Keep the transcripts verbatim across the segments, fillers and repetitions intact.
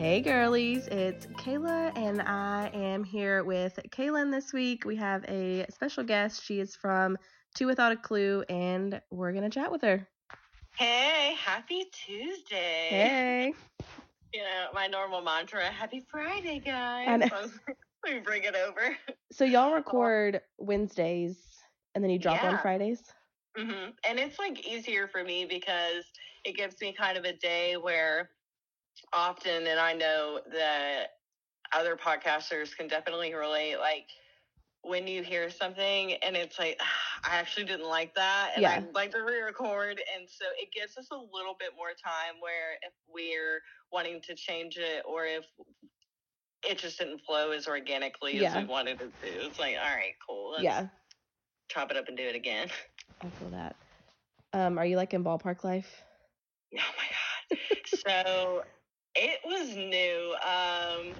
Hey girlies, it's Kaila and I am here with Kaelynn this week. We have a special guest. She is from Two Without a Clue and we're going to chat with her. Hey, happy Tuesday. Hey. You know, my normal mantra, happy Friday, guys. We bring it over. So y'all record Wednesdays and then you drop yeah. on Fridays? Mm-hmm. And it's like easier for me because it gives me kind of a day where often, and I know that other podcasters can definitely relate, like when you hear something and it's like, ah, I actually didn't like that. And yeah. I'd like to re-record. And so it gives us a little bit more time where if we're wanting to change it or if it just didn't flow as organically yeah. as we wanted it to, it's like, all right, cool. Let's yeah. chop it up and do it again. I feel that. Um, are you like in ballpark life? Oh my God. So it was new. Um,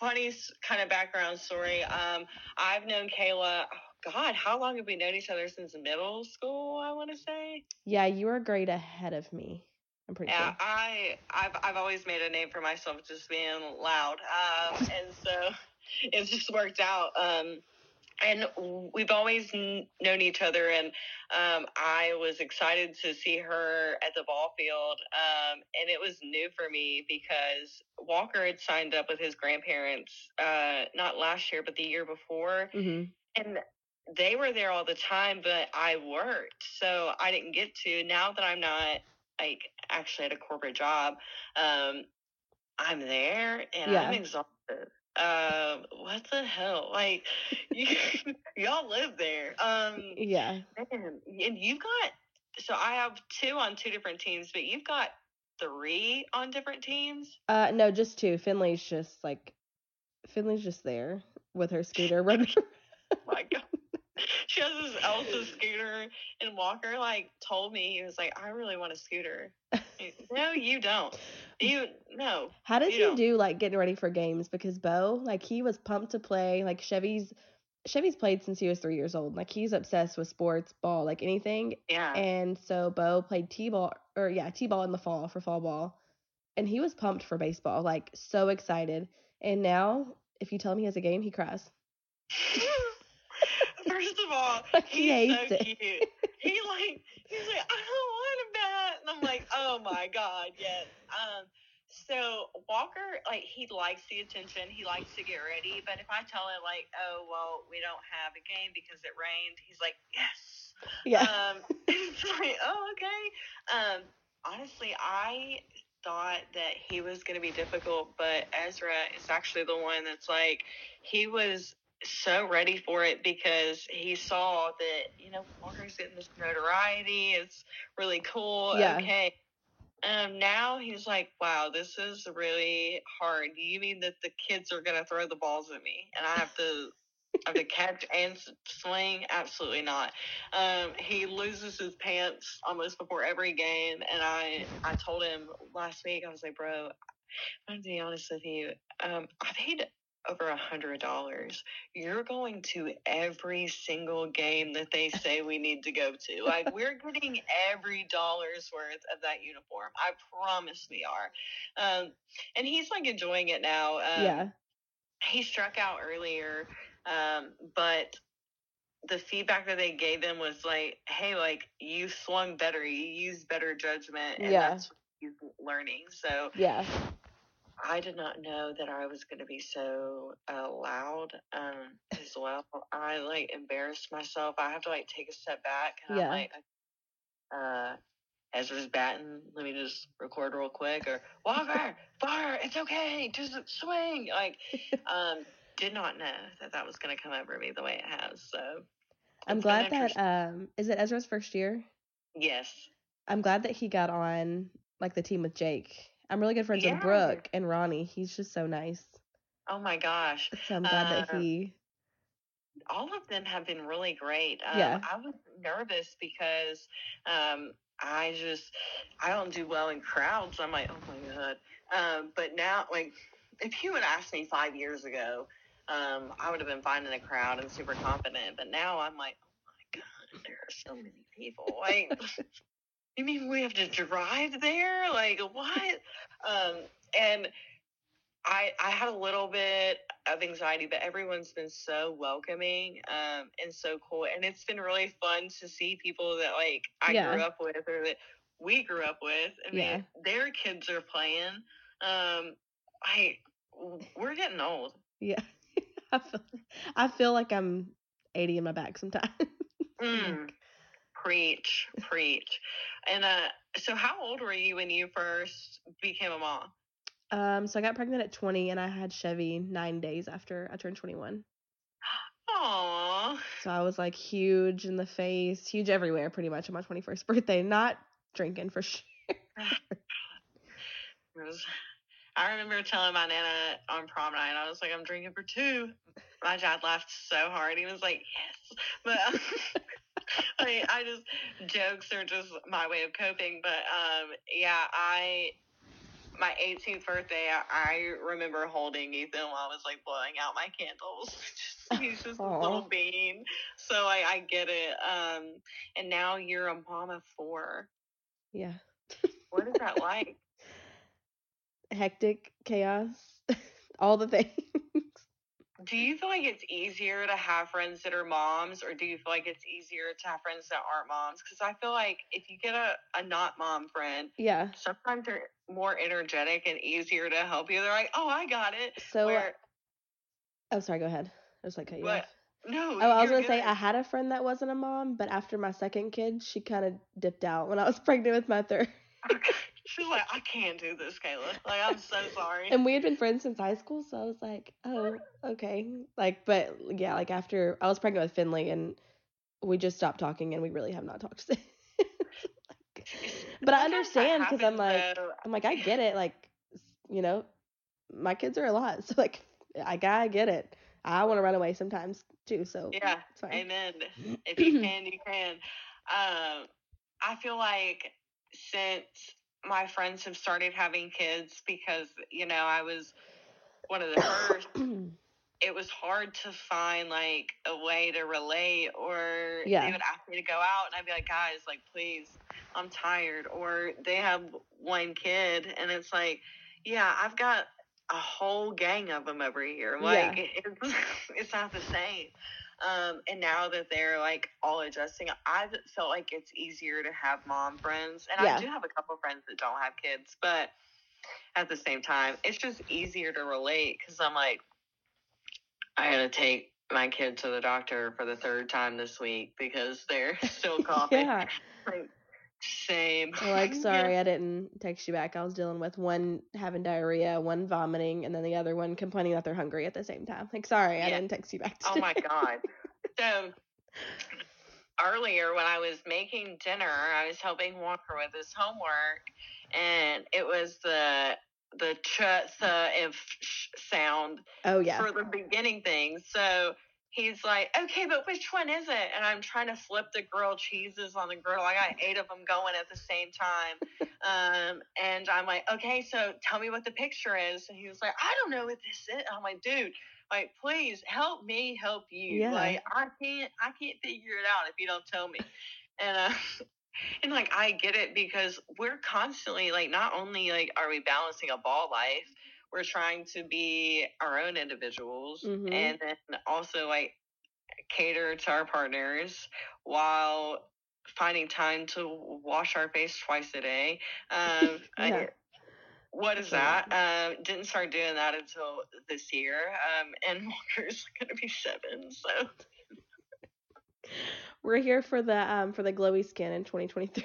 funny kind of background story. Um, I've known Kaila. Oh God, how long have we known each other? Since middle school, I want to say. Yeah, you were a grade ahead of me. I'm pretty yeah, sure. I I've I've always made a name for myself just being loud. Um, and so it's just worked out. Um. And we've always known each other, and um, I was excited to see her at the ball field, um, and it was new for me because Walker had signed up with his grandparents, uh, not last year, but the year before, mm-hmm. and they were there all the time, but I worked, so I didn't get to. Now that I'm not, like, actually at a corporate job, um, I'm there, and yeah. I'm exhausted. Uh, what the hell? Like, you, y'all live there. Um, yeah. Man, and you've got, so I have two on two different teams, but you've got three on different teams? Uh, no, just two. Finley's just, like, Finley's just there with her scooter. My God. She has this Elsa scooter, and Walker, like, told me, he was like, I really want a scooter. No, you don't. You no. How did you, you do like getting ready for games? Because Bo, like, he was pumped to play. Like Chevy's, Chevy's played since he was three years old. Like, he's obsessed with sports, ball, like anything. Yeah. And so Bo played t-ball, or yeah, t-ball in the fall for fall ball, and he was pumped for baseball. Like, so excited. And now, if you tell him he has a game, he cries. First of all, he's he so it. Cute. He like he's like I don't want to bat, and I'm like, oh my God, yes. Um, so Walker, like, he likes the attention, he likes to get ready, but if I tell him like, oh well, we don't have a game because it rained, he's like, yes, yeah. Um, it's like, oh okay. Um, honestly, I thought that he was gonna be difficult, but Ezra is actually the one that's like, he was so ready for it because he saw that, you know, Walker's getting this notoriety, it's really cool, yeah. okay. Um, now he's like, wow, this is really hard. You mean that the kids are going to throw the balls at me and I have to I have to catch and swing? Absolutely not. Um, he loses his pants almost before every game, and I, I told him last week, I was like, bro, I'm going to be honest with you, um, I paid over a hundred dollars. You're going to every single game that they say we need to go to. Like, we're getting every dollar's worth of that uniform. I promise we are. Um, and he's like enjoying it now. Um, yeah. He struck out earlier, um, but the feedback that they gave him was like, "Hey, like, you swung better. You used better judgment, and yeah. that's what he's learning." So yeah. I did not know that I was going to be so uh, loud um, as well. I, like, embarrassed myself. I have to, like, take a step back. And yeah. I'm like, uh, Ezra's batting. Let me just record real quick. Or, Walker, fire, it's okay. Just swing. Like, um, did not know that that was going to come over me the way it has. So I'm glad that, um, is it Ezra's first year? Yes. I'm glad that he got on, like, the team with Jake. I'm really good friends yeah. with Brooke and Ronnie. He's just so nice. Oh, my gosh. So I'm glad uh, that he... All of them have been really great. Um, yeah. I was nervous because um, I just... I don't do well in crowds. I'm like, oh, my God. Um, but now, like, if you would ask me five years ago, um, I would have been fine in a crowd and super confident. But now I'm like, oh, my God, there are so many people. Like... You mean we have to drive there? Like, what? Um, and I, I had a little bit of anxiety, but everyone's been so welcoming um, and so cool. And it's been really fun to see people that, like, I yeah. grew up with or that we grew up with. I mean, yeah. their kids are playing. Um, I, we're getting old. Yeah. I, feel, I feel like I'm eighty in my back sometimes. mm. Preach, preach. And uh, so how old were you when you first became a mom? Um, so I got pregnant at twenty, and I had Chevy nine days after I turned twenty-one. Aww. So I was, like, huge in the face, huge everywhere, pretty much, on my twenty-first birthday. Not drinking, for sure. I remember telling my nana on prom night, I was like, I'm drinking for two. My dad laughed so hard. He was like, yes. But um, I, I just, jokes are just my way of coping. But, um, yeah, I... my eighteenth birthday, I remember holding Ethan while I was, like, blowing out my candles. just, he's just Aww. A little bean. So I, I get it. Um, and now you're a mom of four. Yeah. What is that like? Hectic, chaos, all the things. Do you feel like it's easier to have friends that are moms, or do you feel like it's easier to have friends that aren't moms? Because I feel like if you get a, a not mom friend, yeah, sometimes they're more energetic and easier to help you. They're like, oh, I got it. So, Where, oh, sorry, go ahead. I was like, cut you what? Off. No. Oh, I was going to say, I had a friend that wasn't a mom, but after my second kid, she kind of dipped out when I was pregnant with my third. She's like, I can't do this, Kaila. Like, I'm so sorry. And we had been friends since high school, so I was like, oh, okay. Like, but, yeah, like, after I was pregnant with Finley, and we just stopped talking, and we really have not talked since. Like, but I understand, because I'm like, though. I'm like, I get it. Like, you know, my kids are a lot, so, like, I gotta get it. I want to run away sometimes, too, so. Yeah, it's fine. Amen. If you can, you can. Um, I feel like since my friends have started having kids, because, you know, I was one of the first, it was hard to find, like, a way to relate, or yeah. they would ask me to go out, and I'd be like, guys, like, please, I'm tired. Or they have one kid, and it's like, yeah, I've got a whole gang of them over here. Like, yeah. it's, it's not the same. Um, and now that they're, like, all adjusting, I felt like it's easier to have mom friends. And yeah. I do have a couple friends that don't have kids, but at the same time, it's just easier to relate, because I'm like, I had to take my kid to the doctor for the third time this week because they're still coughing. yeah. Like, same. Like, sorry, I didn't text you back. I was dealing with one having diarrhea, one vomiting, and then the other one complaining that they're hungry at the same time. Like, sorry, yeah. I didn't text you back today. Oh my god. So earlier when I was making dinner, I was helping Walker with his homework, and it was the the ch the if sound. Oh yeah. For the beginning thing. So he's like, okay, but which one is it? And I'm trying to flip the grilled cheeses on the griddle. I got eight of them going at the same time. Um, and I'm like, okay, so tell me what the picture is. And he was like, I don't know what this is. I'm like, dude, like, please help me help you. Yeah. Like, I can't, I can't figure it out if you don't tell me. And, uh, and like, I get it, because we're constantly, like, not only, like, are we balancing a ball life, we're trying to be our own individuals, mm-hmm. and then also, like, cater to our partners while finding time to wash our face twice a day. Um, yeah. I, what is that? Yeah. Um, didn't start doing that until this year. Um, and Walker's going to be seven, so we're here for the um for the glowy skin in twenty twenty-three.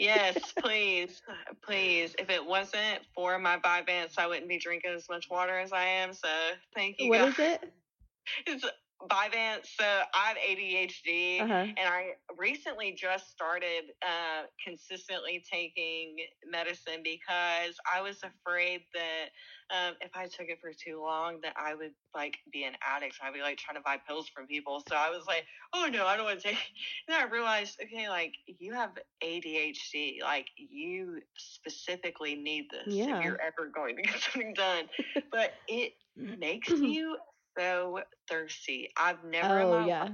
Yes, please, please. If it wasn't for my Vyvanse, I wouldn't be drinking as much water as I am. So thank you. What God. Is it? It's Vyvanse. So I have A D H D, uh-huh. and I recently just started uh, consistently taking medicine, because I was afraid that um, if I took it for too long, that I would, like, be an addict. I'd be, like, trying to buy pills from people. So I was like, oh no, I don't want to take it. And I realized, okay, like, you have A D H D. Like, you specifically need this yeah. if you're ever going to get something done. But it makes you so thirsty. I've never oh, in my yeah. life,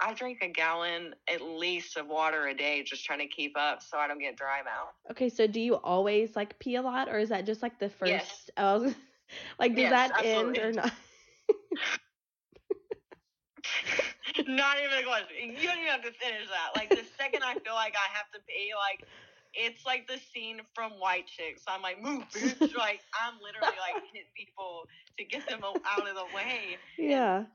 I drink a gallon at least of water a day, just trying to keep up so I don't get dry mouth. Okay, so do you always, like, pee a lot, or is that just, like, the first? Yes. Oh, Like, does yes, that absolutely. end or not? Not even a question. You don't even have to finish that. Like, the second I feel like I have to pee, like, it's like the scene from White Chicks. I'm like, move, bitch. Like, I'm literally, like, hitting people to get them out of the way. Yeah. And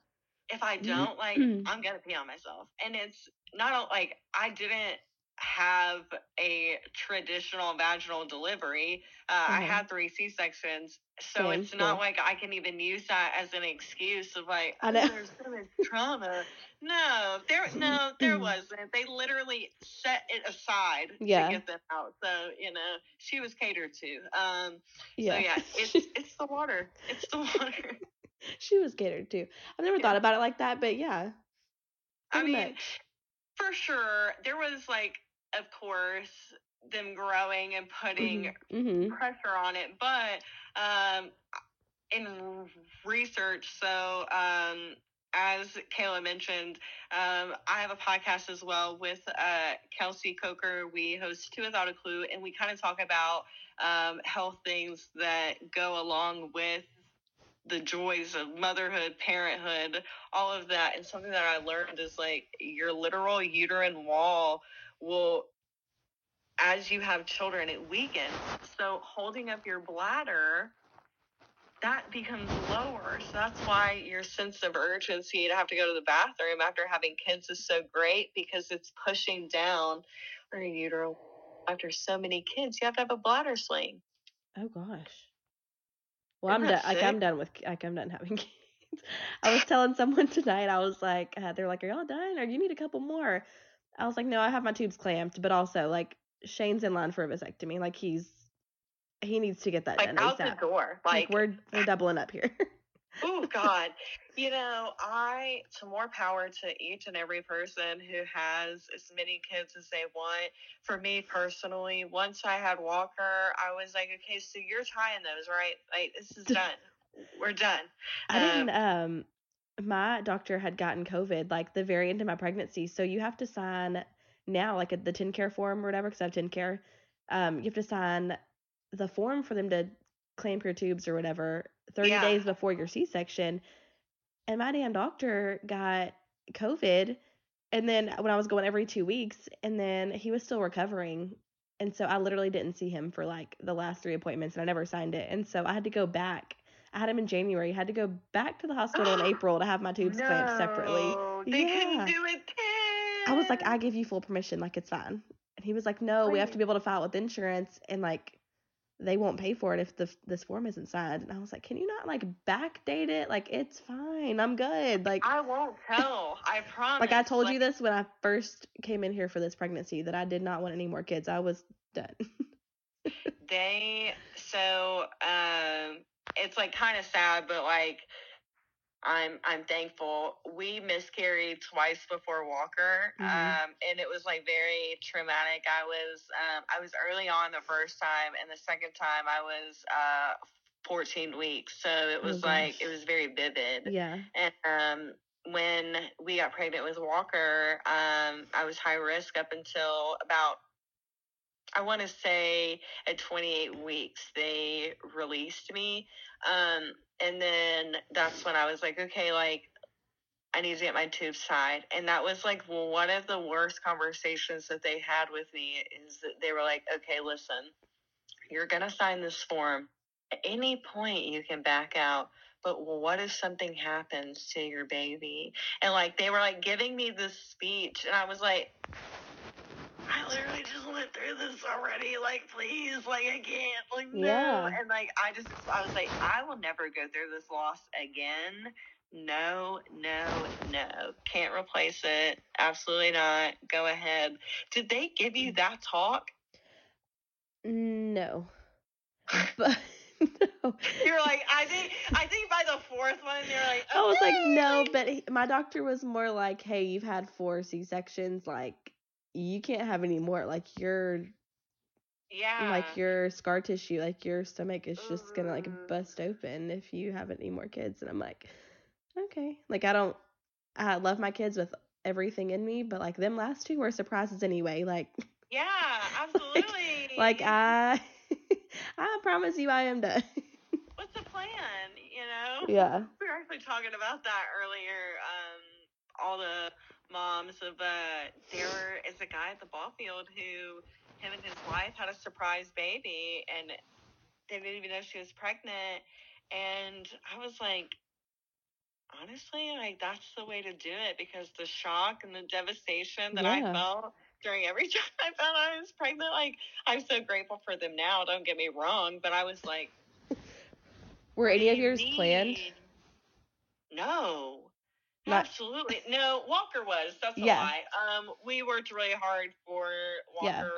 if I don't, like, I'm going to pee on myself. And it's not, like, I didn't have a traditional vaginal delivery. Uh, mm-hmm. I had three C-sections. So Same. it's not yeah. like I can even use that as an excuse of like, oh, there's so much trauma. No, there, no, there wasn't. They literally set it aside yeah. to get them out. So, you know, she was catered to. Um, yeah. So yeah, it's, it's the water. It's the water. She was catered to. I've never yeah. thought about it like that, but yeah. I mean, much. for sure. There was like, of course, them growing and putting mm-hmm. pressure on it, but um in research, so um as Kaila mentioned, um I have a podcast as well with uh Kelsey Coker. We host Two Without a Clue, and we kind of talk about um health things that go along with the joys of motherhood, parenthood, all of that. And something that I learned is like your literal uterine wall will, as you have children, it weakens. So holding up your bladder, that becomes lower. So that's why your sense of urgency to have to go to the bathroom after having kids is so great, because it's pushing down your uterus. After so many kids, you have to have a bladder sling. Oh gosh. Well, Isn't I'm done. Like I'm done with. Like I'm done having kids. I was telling someone tonight. I was like, uh, they're like, are y'all done? Or you need a couple more? I was like, no, I have my tubes clamped, but also like. Shane's in line for a vasectomy. Like he's, he needs to get that like done. Out ASAP. The door. Like, like we're we're doubling up here. Oh God, you know, I some more power to each and every person who has as many kids as they want. For me personally, once I had Walker, I was like, okay, so you're tying those, right? Like this is done. We're done. I um, didn't. Um, my doctor had gotten COVID like the very end of my pregnancy, so you have to sign. Now, like at the TennCare form or whatever, because I have TennCare, um, you have to sign the form for them to clamp your tubes or whatever thirty yeah. days before your C-section. And my damn doctor got COVID, and then when I was going every two weeks, and then he was still recovering, and so I literally didn't see him for like the last three appointments, and I never signed it, and so I had to go back. I had him in January. I had to go back to the hospital in April to have my tubes no, clamped separately. They yeah. couldn't do it then. I was like, I give you full permission, like it's fine. And he was like, no, we have to be able to file with insurance, and like they won't pay for it if the this form isn't signed. And I was like, can you not like backdate it? Like it's fine, I'm good. Like I won't tell, I promise. Like I told like, you this when I first came in here for this pregnancy that I did not want any more kids. I was done. they so um, it's like kind of sad, but like. I'm I'm thankful. We miscarried twice before Walker, mm-hmm. um, and it was like very traumatic. I was um, I was early on the first time, and the second time I was uh, fourteen weeks. So it was oh, like it was very vivid. Yeah. And um, when we got pregnant with Walker, um, I was high risk up until about I want to say at twenty-eight weeks they released me. Um, and then that's when I was like, okay, like I need to get my tubes tied. And that was like one of the worst conversations that they had with me is that they were like, okay, listen, you're going to sign this form. At any point you can back out, but what if something happens to your baby? And like, they were like giving me this speech, and I was like, I literally just went through this already. Like, please, like, I can't, like, no. Yeah. And, like, I just, I was like, I will never go through this loss again. No, no, no. Can't replace it. Absolutely not. Go ahead. Did they give you that talk? No. But, no. You're like, I think, I think by the fourth one, you're like, okay. I was like, no, but he, my doctor was more like, hey, you've had four C-sections, like, you can't have any more, like your yeah like your scar tissue, like your stomach is just gonna like bust open if you have any more kids. And I'm like, okay, like I don't I love my kids with everything in me, but like them last two were surprises anyway, like yeah, absolutely. like, like I I promise you I am done. What's the plan? know? Yeah. We were actually talking about that earlier. Um, all the moms of, uh, there is a guy at the ball field who, him and his wife had a surprise baby, and they didn't even know she was pregnant. And I was like, honestly, like, that's the way to do it, because the shock and the devastation that yeah. I felt during every time I found out I was pregnant, like, I'm so grateful for them now, don't get me wrong, but I was like, were any of yours need? planned? No. Not- Absolutely. No, Walker was. That's a yeah. lie. Um, we worked really hard for Walker. Yeah.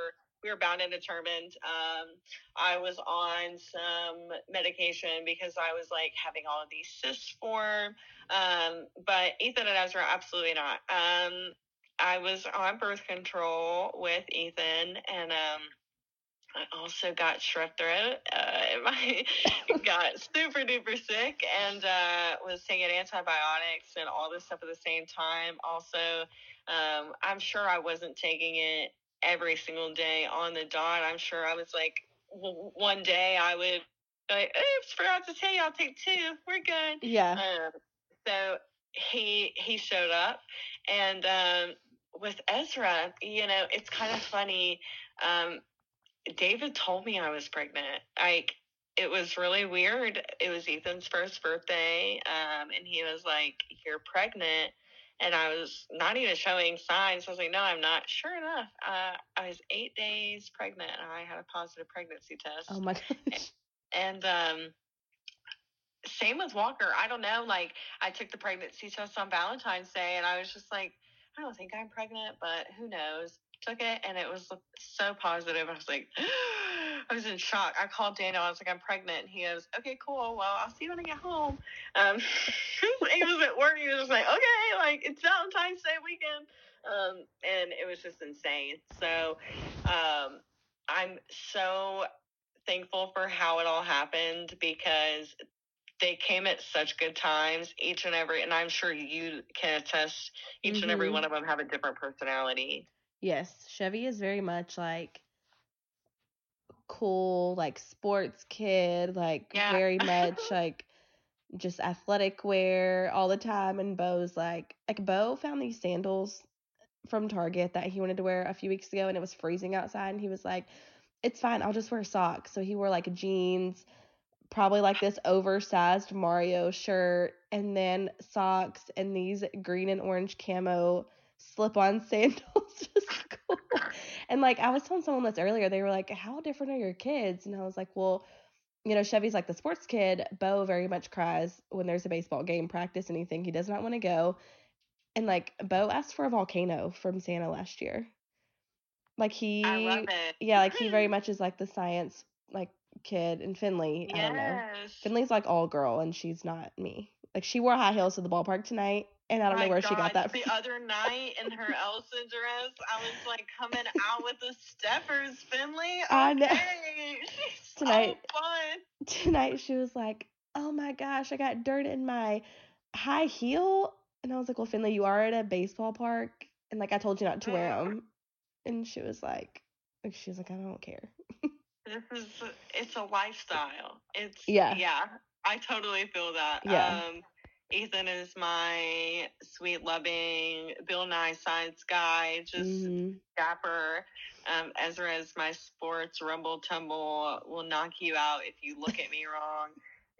We were bound and determined. Um, I was on some medication because I was, like, having all of these cysts form. Um, but Ethan and Ezra, absolutely not. Um, I was on birth control with Ethan, and um, I also got strep throat. Uh, I got super duper sick and uh, was taking antibiotics and all this stuff at the same time. Also, um, I'm sure I wasn't taking it every single day on the dot. I'm sure I was like, w- one day I would be like, oops, forgot to tell you, I'll take two. We're good. Yeah. Um, so he he showed up, and um, with Ezra, you know, it's kind of funny. Um, David told me I was pregnant. Like, it was really weird. It was Ethan's first birthday, um, and he was like, you're pregnant. And I was not even showing signs. I was like, no, I'm not. Sure enough, uh, I was eight days pregnant, and I had a positive pregnancy test. Oh, my gosh. And um, same with Walker. I don't know. Like, I took the pregnancy test on Valentine's Day, and I was just like, I don't think I'm pregnant, but who knows? Took it, and it was so positive. I was like, I was in shock. I called Daniel. I was like, I'm pregnant. And he goes, okay, cool. Well, I'll see you when I get home. Um, he was at work. He was just like, okay, like, it's Valentine's Day weekend. Um, and it was just insane. So um, I'm so thankful for how it all happened, because they came at such good times, each and every, and I'm sure you can attest, each mm-hmm. and every one of them have a different personality. Yes. Chevy is very much like cool, like sports kid, like yeah. very much like just athletic wear all the time. And Beau's like, like Beau found these sandals from Target that he wanted to wear a few weeks ago, and it was freezing outside. And he was like, it's fine, I'll just wear socks. So he wore like jeans, probably like this oversized Mario shirt, and then socks and these green and orange camo slip-on sandals. Just cool. And like, I was telling someone this earlier, they were like, how different are your kids? And I was like, well, you know, Chevy's like the sports kid. Beau very much cries when there's a baseball game, practice, anything. He does not want to go. And like, Beau asked for a volcano from Santa last year. Like he, I love it. Yeah, like he very much is like the science like kid. And Finley, yes. I don't know. Finley's like all girl, and she's not me. Like, she wore high heels to the ballpark tonight. And I don't oh know where God. she got that from. The other night in her Elsa dress, I was like coming out with the steppers, Finley. Okay. I know. She's tonight, so fun. Tonight she was like, oh my gosh, I got dirt in my high heel. And I was like, well, Finley, you are at a baseball park. And like, I told you not to wear them. And she was like, like she was like, I don't care. This is, it's a lifestyle. It's, yeah. Yeah. I totally feel that. Yeah. Um, Ethan is my sweet, loving, Bill Nye science guy, just mm-hmm. dapper. Um, Ezra is my sports rumble tumble, will knock you out if you look at me wrong.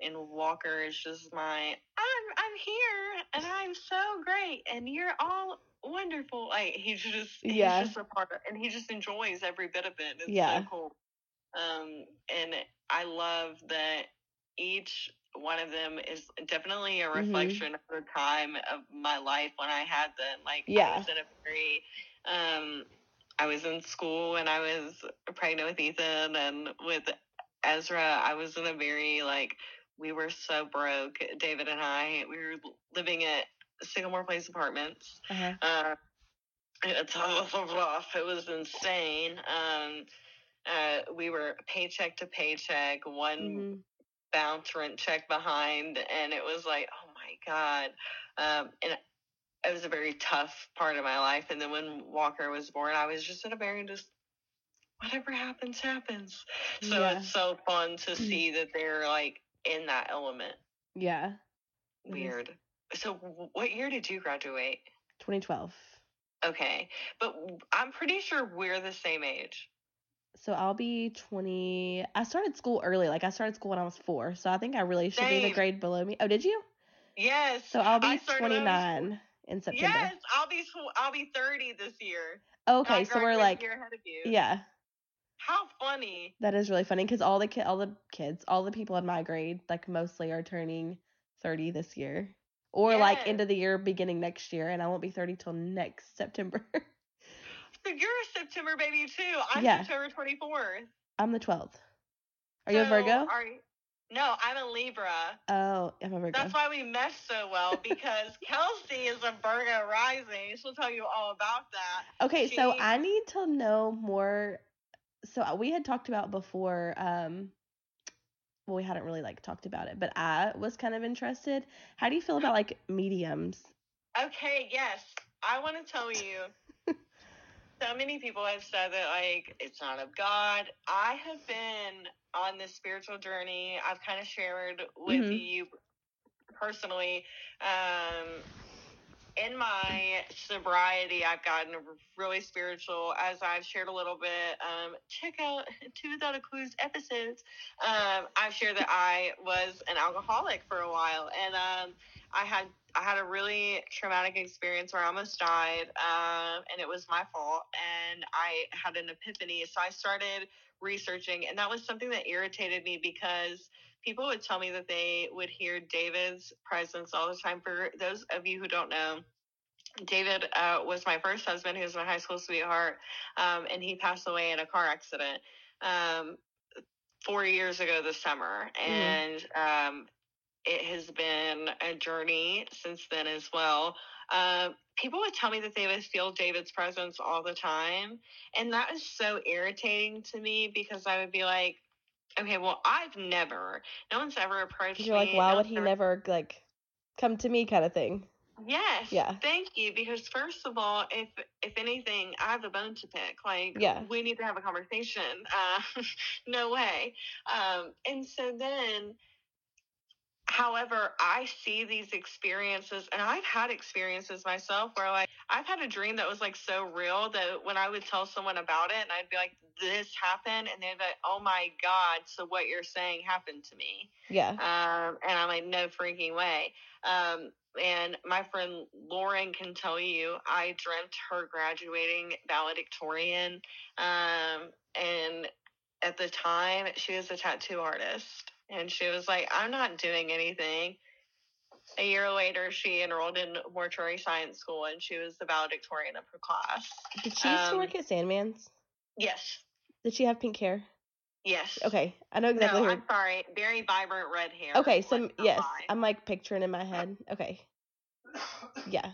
And Walker is just my, I'm I'm here, and I'm so great, and you're all wonderful. Like, he's just, he's yeah. just a part of, and he just enjoys every bit of it. It's yeah. so cool. Um, and I love that each one of them is definitely a reflection mm-hmm. of the time of my life when I had them. Like, yeah. I was in a very, um, I was in school and I was pregnant with Ethan, and with Ezra, I was in a very, like, we were so broke, David and I. We were living at Sycamore Place apartments. Uh-huh. Uh, it's rough. It was insane. Um, uh, we were paycheck to paycheck, one mm-hmm. bounce rent check behind, and it was like, oh my God. Um, and it was a very tough part of my life. And then when Walker was born, I was just in a very, just whatever happens, happens. So yeah. It's so fun to see that they're like in that element. Yeah. Weird. So what year did you graduate? twenty twelve. Okay. But I'm pretty sure we're the same age. So I'll be twenty. I started school early. Like, I started school when I was four. So I think I really should same. be the grade below me. Oh, did you? Yes. So I'll be twenty-nine in September. Yes, I'll be I'll be thirty this year. Okay, so we're like year ahead of you. Yeah. How funny. That is really funny because all the ki- all the kids, all the people in my grade, like, mostly are turning thirty this year. Or, yes. like, end of the year, beginning next year, and I won't be thirty till next September. So you're a September baby, too. I'm yeah. September twenty-fourth. I'm the twelfth. Are so, you a Virgo? Are you- No, I'm a Libra. Oh, I'm a Virgo. That's why we mesh so well, because Kelsey is a Virgo rising. She'll tell you all about that. Okay, she... so I need to know more. So we had talked about before, um, well, we hadn't really, like, talked about it, but I was kind of interested. How do you feel about, like, mediums? Okay, yes. I want to tell you, so many people have said that, like, it's not of God. I have been... on this spiritual journey I've kind of shared with mm-hmm. you personally. Um, in my sobriety, I've gotten really spiritual, as I've shared a little bit. Um, check out Two Without A Clue's episodes. Um, I've shared that I was an alcoholic for a while, and um, I had I had a really traumatic experience where I almost died, um, and it was my fault, and I had an epiphany. So I started researching, and that was something that irritated me because people would tell me that they would hear David's presence all the time. For those of you who don't know, David uh, was my first husband, who was my high school sweetheart, um, and he passed away in a car accident um, four years ago this summer, and mm. um, it has been a journey since then as well. Uh, people would tell me that they would feel David's presence all the time. And that is so irritating to me because I would be like, okay, well, I've never, no one's ever approached You're me. You're like, why no would he ever... never, like, come to me kind of thing? Yes. Yeah. Thank you. Because first of all, if, if anything, I have a bone to pick. Like, yeah. we need to have a conversation. Uh, no way. Um, and so then... However, I see these experiences, and I've had experiences myself where, like, I've had a dream that was, like, so real that when I would tell someone about it, and I'd be like, this happened, and they'd be like, oh, my God, so what you're saying happened to me. Yeah. Um, and I'm like, no freaking way. Um, and my friend Lauren can tell you, I dreamt her graduating valedictorian, um, and at the time, she was a tattoo artist. And she was like, I'm not doing anything. A year later, she enrolled in mortuary science school, and she was the valedictorian of her class. Did she um, used to work at Sandman's? Yes. Did she have pink hair? Yes. Okay, I know exactly. No, her. I'm sorry. Very vibrant red hair. Okay, so yes, lie. I'm like picturing in my head. Okay. Yeah.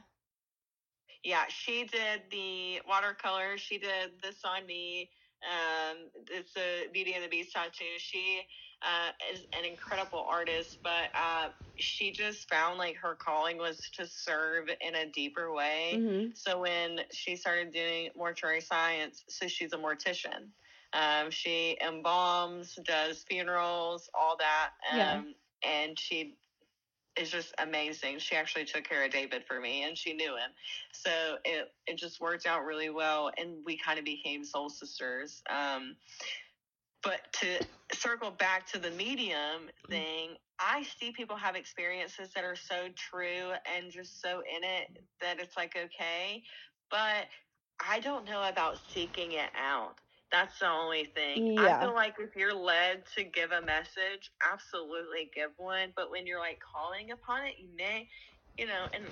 Yeah, she did the watercolor. She did This On Me. Um, it's the Beauty and the Beast tattoo. She uh, is an incredible artist, but uh, she just found, like, her calling was to serve in a deeper way. Mm-hmm. So when she started doing mortuary science, so she's a mortician. Um, she embalms, does funerals, all that. Um, yeah. And she is just amazing. She actually took care of David for me, and she knew him. So it, it just worked out really well, and we kind of became soul sisters. Um, but to circle back to the medium thing, I see people have experiences that are so true and just so in it that it's like, okay, but I don't know about seeking it out. That's the only thing. Yeah. I feel like if you're led to give a message, absolutely give one. But when you're, like, calling upon it, you may, you know, and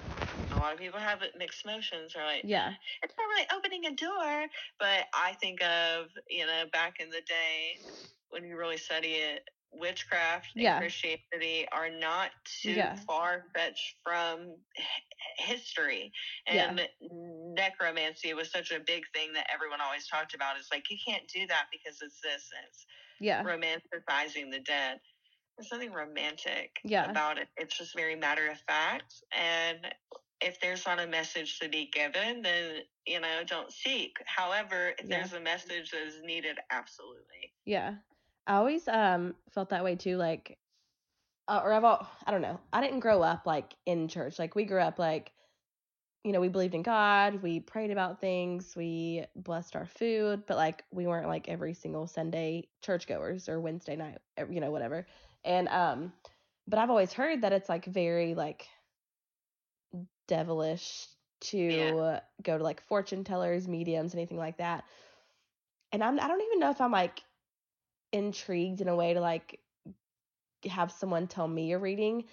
a lot of people have mixed emotions, right? Yeah. It's not really opening a door. But I think of, you know, back in the day when you really study it, witchcraft and yeah. Christianity are not too yeah. far-fetched from history, and yeah. necromancy was such a big thing that everyone always talked about. It's like, you can't do that because it's this, it's yeah romanticizing the dead. There's nothing romantic yeah. about it. It's just very matter of fact, and if there's not a message to be given, then, you know, don't seek. However, if yeah. there's a message that is needed, absolutely. yeah I always um felt that way too. Like, uh, or I've all, I don't know. I didn't grow up like in church. Like we grew up like, you know, we believed in God, we prayed about things, we blessed our food, but like we weren't like every single Sunday churchgoers or Wednesday night, you know, whatever. And, um, but I've always heard that it's like very like devilish to yeah. go to like fortune tellers, mediums, anything like that. And I'm, I don't even know if I'm like intrigued in a way to like have someone tell me a reading,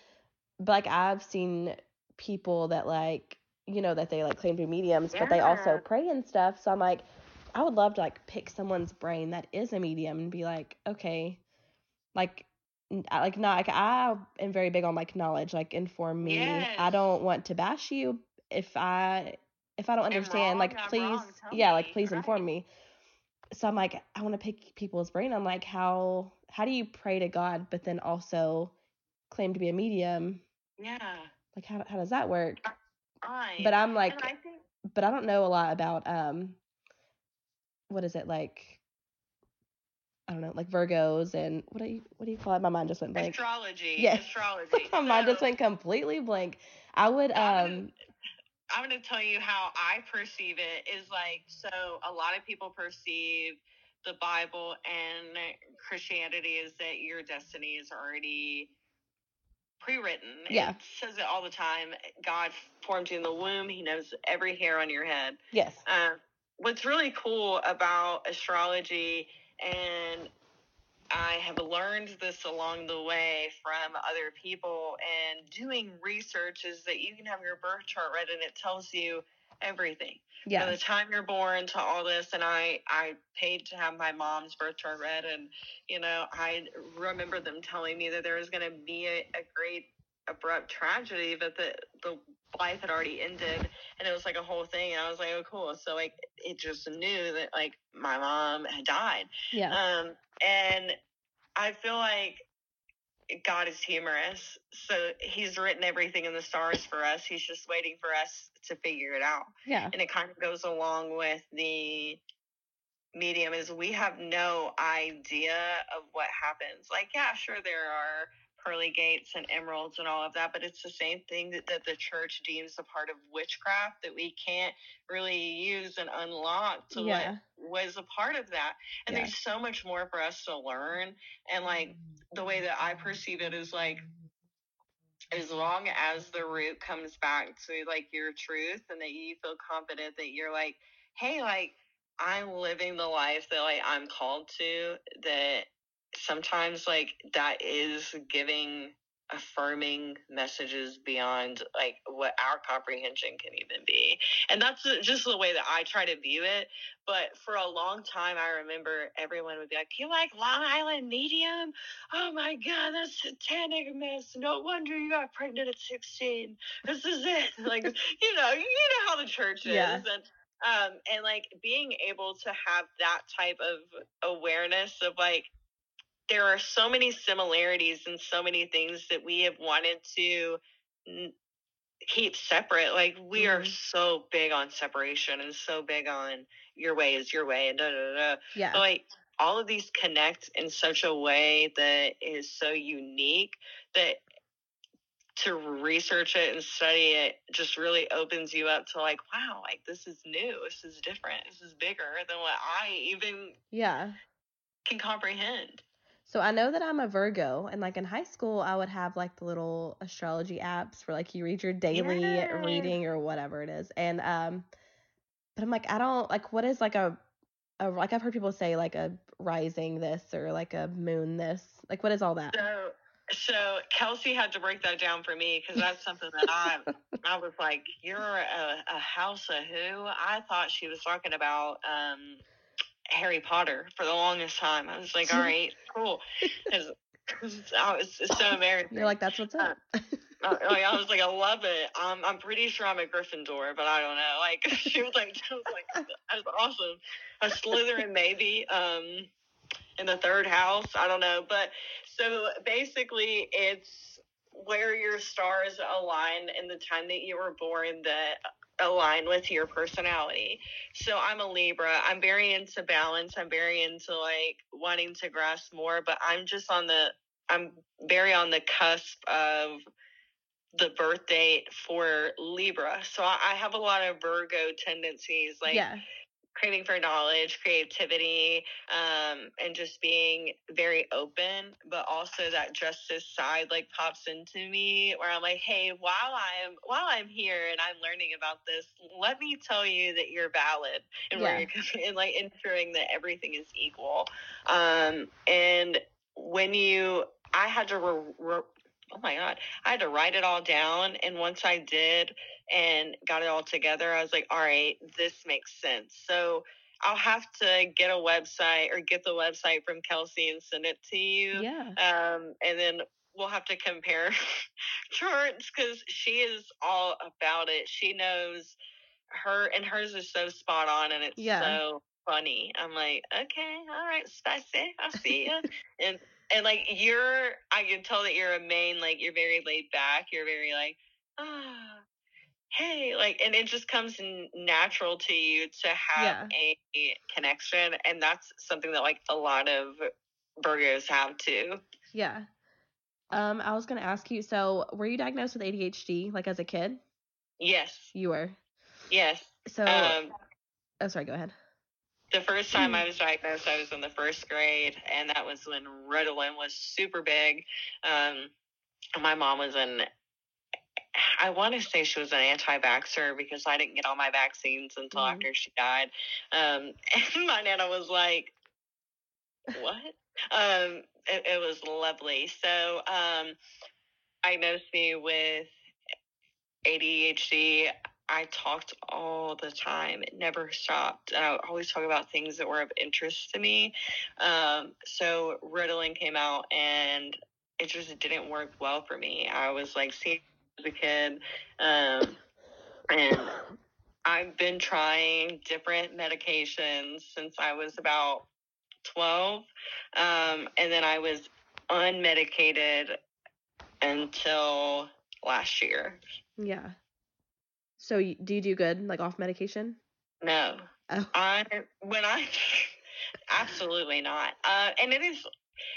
but like I've seen people that like, you know, that they like claim to be mediums, yeah. but they also pray and stuff. So I'm like, I would love to like pick someone's brain that is a medium and be like, okay, like, like not like I am very big on like knowledge, like inform me. Yes. I don't want to bash you if I if I don't understand. Wrong, like please, wrong, yeah, me. Like please right. inform me. So I'm like, I want to pick people's brain. I'm like, how how do you pray to God, but then also claim to be a medium? Yeah. Like how how does that work? Uh- But I'm like, I think, but I don't know a lot about, um, what is it like? I don't know, like Virgos and what do you, what do you call it? My mind just went blank. Astrology. Yes. Astrology. My so, mind just went completely blank. I would, um, I'm gonna, I'm gonna tell you how I perceive it is like, so a lot of people perceive the Bible and Christianity is that your destiny is already pre-written. Yeah. It says it all the time. God formed you in the womb. He knows every hair on your head. Yes. Uh, what's really cool about astrology, and I have learned this along the way from other people and doing research, is that you can have your birth chart read and it tells you everything. Yeah. From the time you're born to all this. And I, I paid to have my mom's birth chart read. And, you know, I remember them telling me that there was going to be a, a great abrupt tragedy, but the, the life had already ended. And it was like a whole thing. And I was like, oh, cool. So like, it just knew that like my mom had died. Yeah. Um, and I feel like God is humorous. So he's written everything in the stars for us. He's just waiting for us to figure it out. Yeah. And it kind of goes along with the medium is we have no idea of what happens. Like, yeah, sure, there are pearly gates and emeralds and all of that, but it's the same thing that, that the church deems a part of witchcraft that we can't really use and unlock to yeah. what was a part of that. And yeah. there's so much more for us to learn. And like the way that I perceive it is like, as long as the root comes back to like your truth and that you feel confident that you're like, hey, like I'm living the life that like I'm called to, that sometimes like that is giving affirming messages beyond like what our comprehension can even be. And that's just the way that I try to view it. But for a long time, I remember everyone would be like, you like Long Island medium? Oh my God, that's satanic mess. No wonder you got pregnant at sixteen. This is it. Like, you know, you know how the church is. Yeah. And, um, and like being able to have that type of awareness of like, there are so many similarities and so many things that we have wanted to n- keep separate. Like we mm-hmm. are so big on separation and so big on your way is your way and da da da. Yeah. But like all of these connect in such a way that is so unique that to research it and study it just really opens you up to like, wow, like this is new. This is different. This is bigger than what I even yeah can comprehend. So I know that I'm a Virgo, and like in high school, I would have like the little astrology apps where like you read your daily yeah. reading or whatever it is. And, um, but I'm like, I don't like, what is like a, a, like I've heard people say like a rising this or like a moon this, like what is all that? So, so Kelsey had to break that down for me, because that's something that I, I was like, you're a, a house of who? I thought she was talking about, um, Harry Potter for the longest time. I was like, all right, cool. Cause, cause I was so American. You're like, that's what's up. Uh, I, I was like, I love it. Um, I'm pretty sure I'm a Gryffindor, but I don't know. Like, she was like, I was like, that's awesome. A Slytherin maybe, um, in the third house. I don't know. But so basically it's where your stars align in the time that you were born that align with your personality. So I'm a Libra. I'm very into balance. I'm very into like wanting to grasp more, but I'm just on the I'm very on the cusp of the birth date for Libra. So I have a lot of Virgo tendencies, like yeah. craving for knowledge, creativity, um, and just being very open. But also that justice side like pops into me where I'm like, hey, while I'm while I'm here and I'm learning about this, let me tell you that you're valid and yeah. where you're coming, and like ensuring that everything is equal. Um, and when you, I had to re- re- oh my God, I had to write it all down. And once I did and got it all together, I was like, all right, this makes sense. So I'll have to get a website or get the website from Kelsey and send it to you. Yeah. Um, and then we'll have to compare charts because she is all about it. She knows her, and hers is so spot on, and it's yeah. so funny. I'm like, okay, all right, spicy. I'll see you. and And, like, you're, I can tell that you're a main, like, you're very laid back. You're very, like, ah, oh, hey. Like, and it just comes natural to you to have yeah. a connection. And that's something that, like, a lot of Virgos have, too. Yeah. Um, I was going to ask you, so were you diagnosed with A D H D, like, as a kid? Yes. You were? Yes. So, um, oh, sorry, go ahead. The first time I was diagnosed, I was in the first grade, and that was when Ritalin was super big. Um, my mom was an, I want to say she was an anti-vaxxer because I didn't get all my vaccines until mm-hmm. after she died. Um, and my nana was like, what? um, it, it was lovely. So um, diagnosed me with A D H D. I talked all the time. It never stopped. And I would always talk about things that were of interest to me. Um, so Ritalin came out, and it just didn't work well for me. I was like seeing as a kid. Um, and I've been trying different medications since I was about twelve. Um, and then I was unmedicated until last year. Yeah. So do you do good, like, off medication? No. Oh. I, when I, absolutely not. Uh, and it is,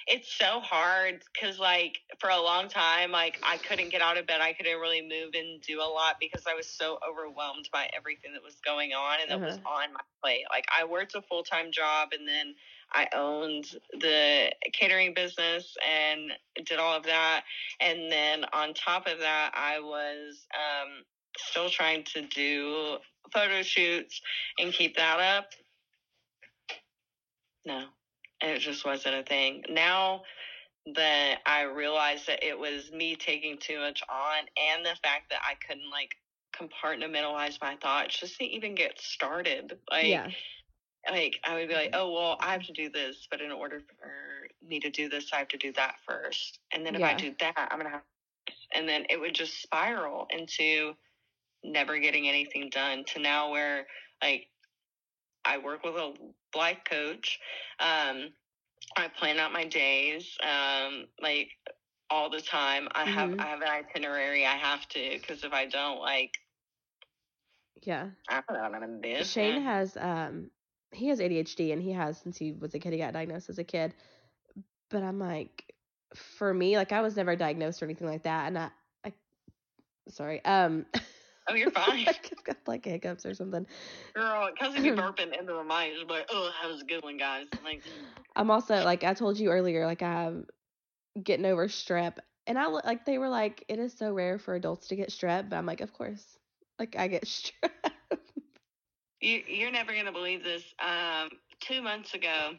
it's so hard because, like, for a long time, like, I couldn't get out of bed. I couldn't really move and do a lot because I was so overwhelmed by everything that was going on and that uh-huh. was on my plate. Like, I worked a full-time job, and then I owned the catering business and did all of that. And then on top of that, I was um, – still trying to do photo shoots and keep that up. No, it just wasn't a thing. Now that I realized that it was me taking too much on, and the fact that I couldn't, like, compartmentalize my thoughts just to even get started. Like, yeah. Like, I would be like, oh, well, I have to do this, but in order for me to do this, I have to do that first. And then if yeah. I do that, I'm going to have to. And then it would just spiral into never getting anything done, to now where, like, I work with a life coach. Um, I plan out my days, um, like, all the time. I mm-hmm. have, I have an itinerary. I have to, because if I don't, like, yeah, I don't know what I'm doing. Shane has, um, he has A D H D, and he has, since he was a kid, he got diagnosed as a kid. But I'm like, for me, like, I was never diagnosed or anything like that. And I, I sorry, um, oh, you're fine. I've got, like, hiccups or something. Girl, it comes to be burping into the mic. It's like, oh, that was a good one, guys. Like, I'm also, like, I told you earlier, like, I'm getting over strep. And I, like, they were like, it is so rare for adults to get strep. But I'm like, of course. Like, I get strep. You, you're never going to believe this. Um, two months ago,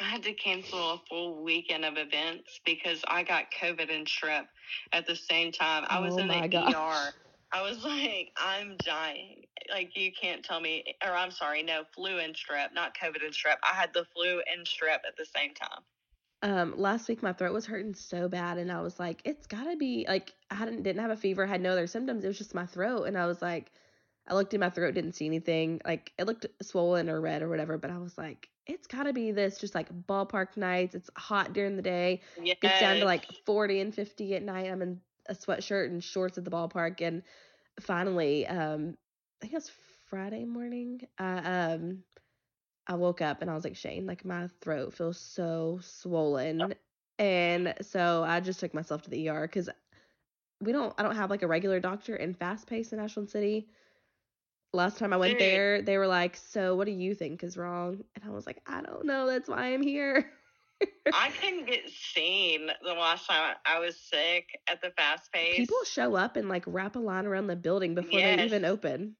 I had to cancel a full weekend of events because I got COVID and strep at the same time. I was oh in the gosh. E R. I was like, I'm dying. Like, you can't tell me, or I'm sorry, no, flu and strep, not COVID and strep. I had the flu and strep at the same time. Um, last week my throat was hurting so bad, and I was like, it's gotta be, like, I hadn't, didn't have a fever, had no other symptoms. It was just my throat. And I was like, I looked in my throat, didn't see anything. Like, it looked swollen or red or whatever, but I was like, it's gotta be this, just, like, ballpark nights. It's hot during the day. Yes. It's down to, like, forty and fifty at night. I'm in a sweatshirt and shorts at the ballpark. And finally, um, I think it was Friday morning, I, um, I woke up and I was like, Shane, like, my throat feels so swollen. And so I just took myself to the E R because we don't, I don't have like a regular doctor in Fast Pace in Ashland City. Last time I went there, they were like, so what do you think is wrong? And I was like, I don't know. That's why I'm here. I couldn't get seen the last time I was sick at the Fast Pace. People show up and like wrap a line around the building before yes. they even open.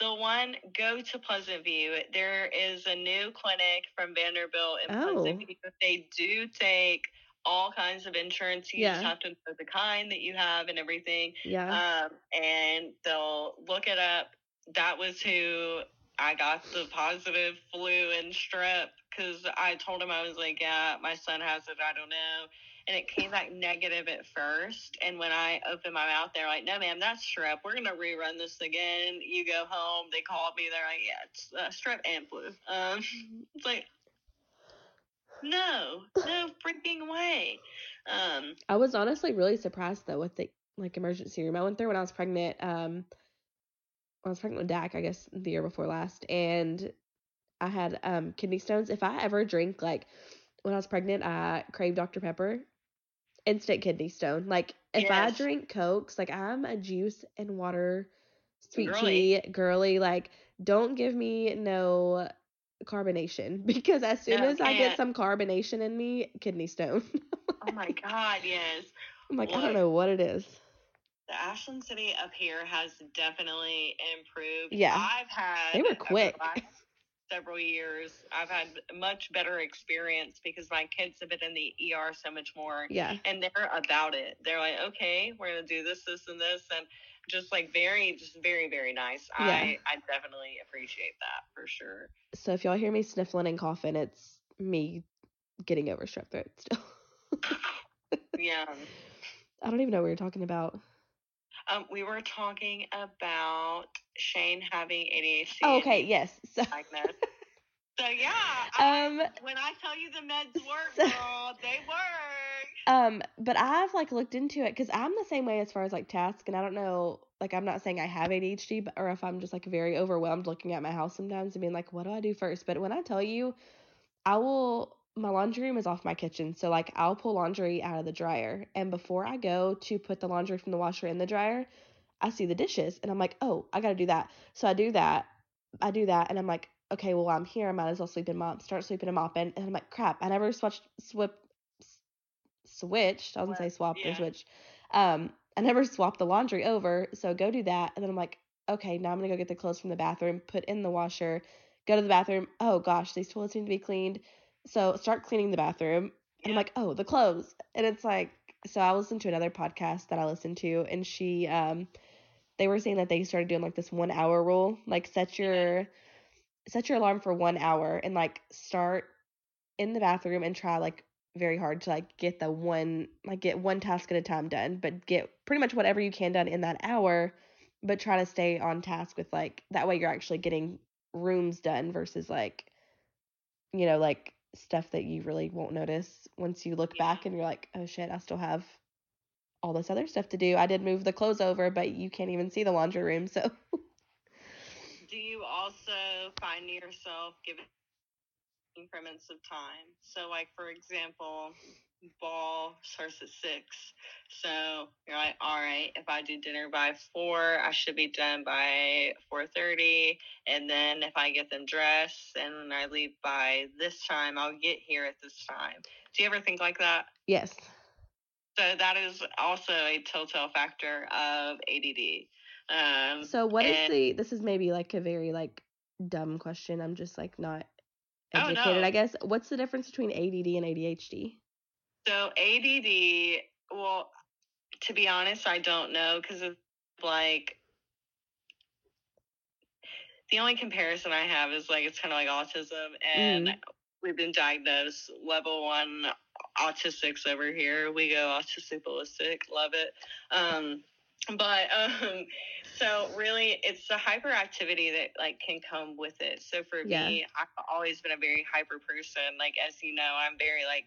The one, go to Pleasant View. There is a new clinic from Vanderbilt in oh. Pleasant View. They do take all kinds of insurance. You yeah. just have to know the kind that you have and everything. Yeah. Um, and they'll look it up. That was who I got the positive flu and strep because I told him, I was like, yeah, my son has it. I don't know. And it came back negative at first. And when I opened my mouth, they're like, no, ma'am, that's strep. We're going to rerun this again. You go home. They called me. They're like, yeah, it's uh, strep and flu. Um, it's like, no, no freaking way. Um, I was honestly really surprised, though, with the, like, emergency room. I went there when I was pregnant. Um, I was pregnant with Dak, I guess, the year before last. And I had um kidney stones. If I ever drink, like, when I was pregnant, I craved Doctor Pepper. Instant kidney stone. Like, if yes. I drink Cokes, like, I'm a juice and water, sweet girly. tea, girly. Like, don't give me no carbonation, because as soon no, as can't. I get some carbonation in me, kidney stone. Like, oh, my God, yes. I'm like, what? I don't know what it is. The Ashland City up here has definitely improved. Yeah. I've had... They were quick. Several years I've had much better experience because my kids have been in the E R so much more, yeah and they're about it. They're like, okay, we're gonna do this this and this, and just like very just very very nice. yeah. I I definitely appreciate that for sure. So if y'all hear me sniffling and coughing, it's me getting over strep throat still. Yeah, I don't even know what we were talking about. Um, we were talking about Shane having A D H D. Oh, okay, yes. So, so yeah, I, um, when I tell you the meds work, so, girl, they work. Um, but I've, like, looked into it because I'm the same way as far as, like, tasks, and I don't know, like, I'm not saying I have A D H D, but, or if I'm just, like, very overwhelmed looking at my house sometimes and being like, what do I do first? But when I tell you, I will... my laundry room is off my kitchen. So, like, I'll pull laundry out of the dryer. And before I go to put the laundry from the washer in the dryer, I see the dishes. And I'm like, oh, I got to do that. So I do that. I do that. And I'm like, okay, well, I'm here. I might as well sleep and mop. Start sleeping and mopping. And I'm like, crap. I never switched. Swip, switched. I was going to say swapped yeah. or switched. Um, I never swapped the laundry over. So go do that. And then I'm like, okay, now I'm going to go get the clothes from the bathroom, put in the washer, go to the bathroom. Oh, gosh, these toilets need to be cleaned. So start cleaning the bathroom. And yeah. I'm like, oh, the clothes. And it's like, so I listened to another podcast that I listened to, and she, um, they were saying that they started doing like this one hour rule, like set your, yeah. set your alarm for one hour and like start in the bathroom and try like very hard to like get the one, like get one task at a time done, but get pretty much whatever you can done in that hour, but try to stay on task with like, that way you're actually getting rooms done versus like, you know, like, stuff that you really won't notice once you look yeah. back and you're like, oh shit, I still have all this other stuff to do. I did move the clothes over, but you can't even see the laundry room. So do you also find yourself giving increments of time? So like, for example, ball starts at six. So you're like, all right, if I do dinner by four, I should be done by four thirty. And then if I get them dressed and I leave by this time, I'll get here at this time. Do you ever think like that? Yes. So that is also a telltale factor of A D D. Um, so what and- is the, this is maybe like a very like dumb question. I'm just like not educated, oh, no. I guess. What's the difference between A D D and A D H D? So A D D, well, to be honest, I don't know, because it's like, the only comparison I have is like, it's kind of like autism, and mm. we've been diagnosed level one autistics over here. We go autistic ballistic, love it. Um, but um, so really, it's the hyperactivity that like can come with it. So for yeah. me, I've always been a very hyper person. Like, as you know, I'm very like,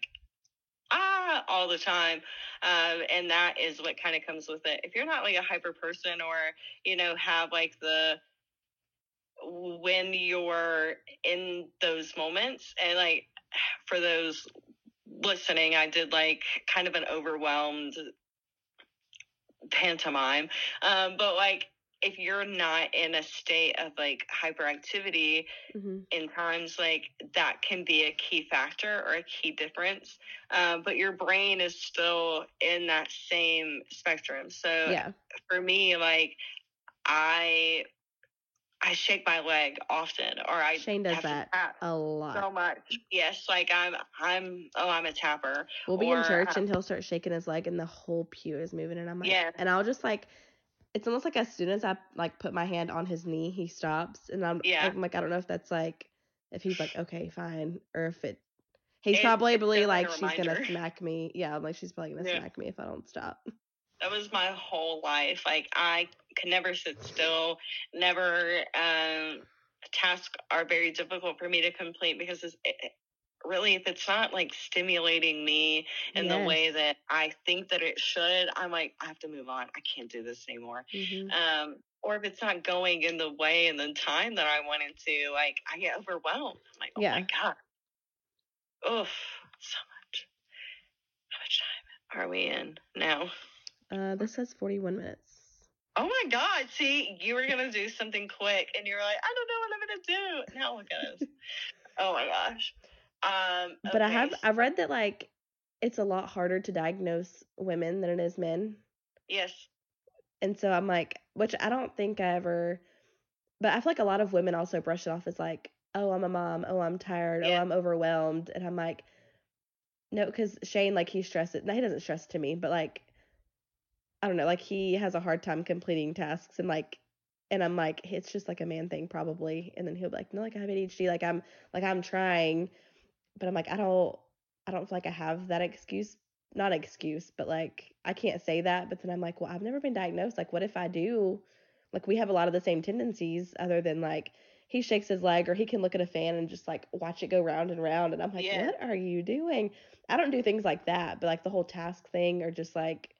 ah, all the time. Um, and that is what kind of comes with it. If you're not like a hyper person, or, you know, have like the, when you're in those moments and like for those listening, I did like kind of an overwhelmed pantomime. Um, but like, if you're not in a state of like hyperactivity mm-hmm. in times, like that can be a key factor or a key difference. Uh, but your brain is still in that same spectrum. So yeah. for me, like I, I shake my leg often, or I Shane does that a lot. So much. Yes. Like I'm, I'm, oh, I'm a tapper. We'll be or, in church and he'll start shaking his leg and the whole pew is moving. And I'm like, yeah. and I'll just like, it's almost like as soon as I like put my hand on his knee, he stops. And I'm, yeah. I'm like, I don't know if that's like, if he's like, okay, fine. Or if it, he's it, probably really like, like she's going to smack me. Yeah. I'm like, she's probably going to yeah. smack me if I don't stop. That was my whole life. Like I could never sit still, never, um, tasks are very difficult for me to complete because it's, it, really, if it's not like stimulating me in yes. the way that I think that it should, I'm like, I have to move on. I can't do this anymore. Mm-hmm. Um, or if it's not going in the way and the time that I wanted to, like I get overwhelmed. I'm like, oh yeah. my God. Oof, so much. How much time are we in now? Uh, this says forty-one minutes. Oh my God. See, you were going to do something quick and you were like, I don't know what I'm going to do. Now look at us. Oh my gosh. Um, okay. But I have, I've read that like, it's a lot harder to diagnose women than it is men. Yes. And so I'm like, which I don't think I ever, but I feel like a lot of women also brush it off as like, oh, I'm a mom. Oh, I'm tired. Yeah. Oh, I'm overwhelmed. And I'm like, no, cause Shane, like he stresses it. No, he doesn't stress to me, but like, I don't know, like he has a hard time completing tasks and like, and I'm like, it's just like a man thing probably. And then he'll be like, no, like I have A D H D. Like I'm, like I'm trying. But I'm like, I don't, I don't feel like I have that excuse, not excuse, but like, I can't say that. But then I'm like, well, I've never been diagnosed. Like, what if I do? Like, we have a lot of the same tendencies other than like, he shakes his leg or he can look at a fan and just like watch it go round and round. And I'm like, yeah. what are you doing? I don't do things like that. But like the whole task thing or just like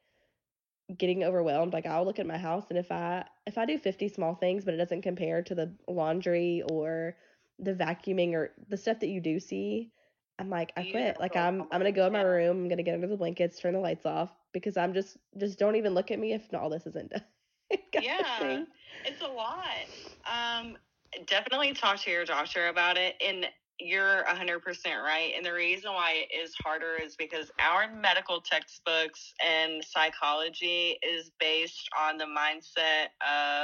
getting overwhelmed. Like I'll look at my house and if I, if I do fifty small things, but it doesn't compare to the laundry or the vacuuming or the stuff that you do see, I'm like, I quit. Like I'm, I'm going to go in my room. I'm going to get under the blankets, turn the lights off because I'm just, just don't even look at me if all this isn't done. Yeah. It's a lot. Um, definitely talk to your doctor about it. And you're a hundred percent right. And the reason why it is harder is because our medical textbooks and psychology is based on the mindset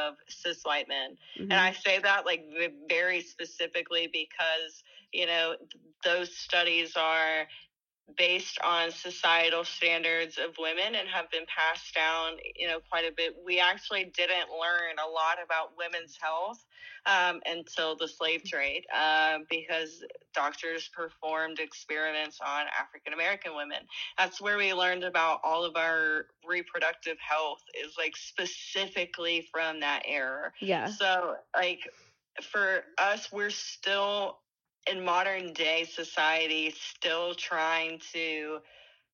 of cis white men. Mm-hmm. And I say that like very specifically because, you know, those studies are based on societal standards of women and have been passed down, you know, quite a bit. We actually didn't learn a lot about women's health um, until the slave trade uh, because doctors performed experiments on African-American women. That's where we learned about all of our reproductive health is like specifically from that era. Yeah. So like for us, we're still in modern day society, still trying to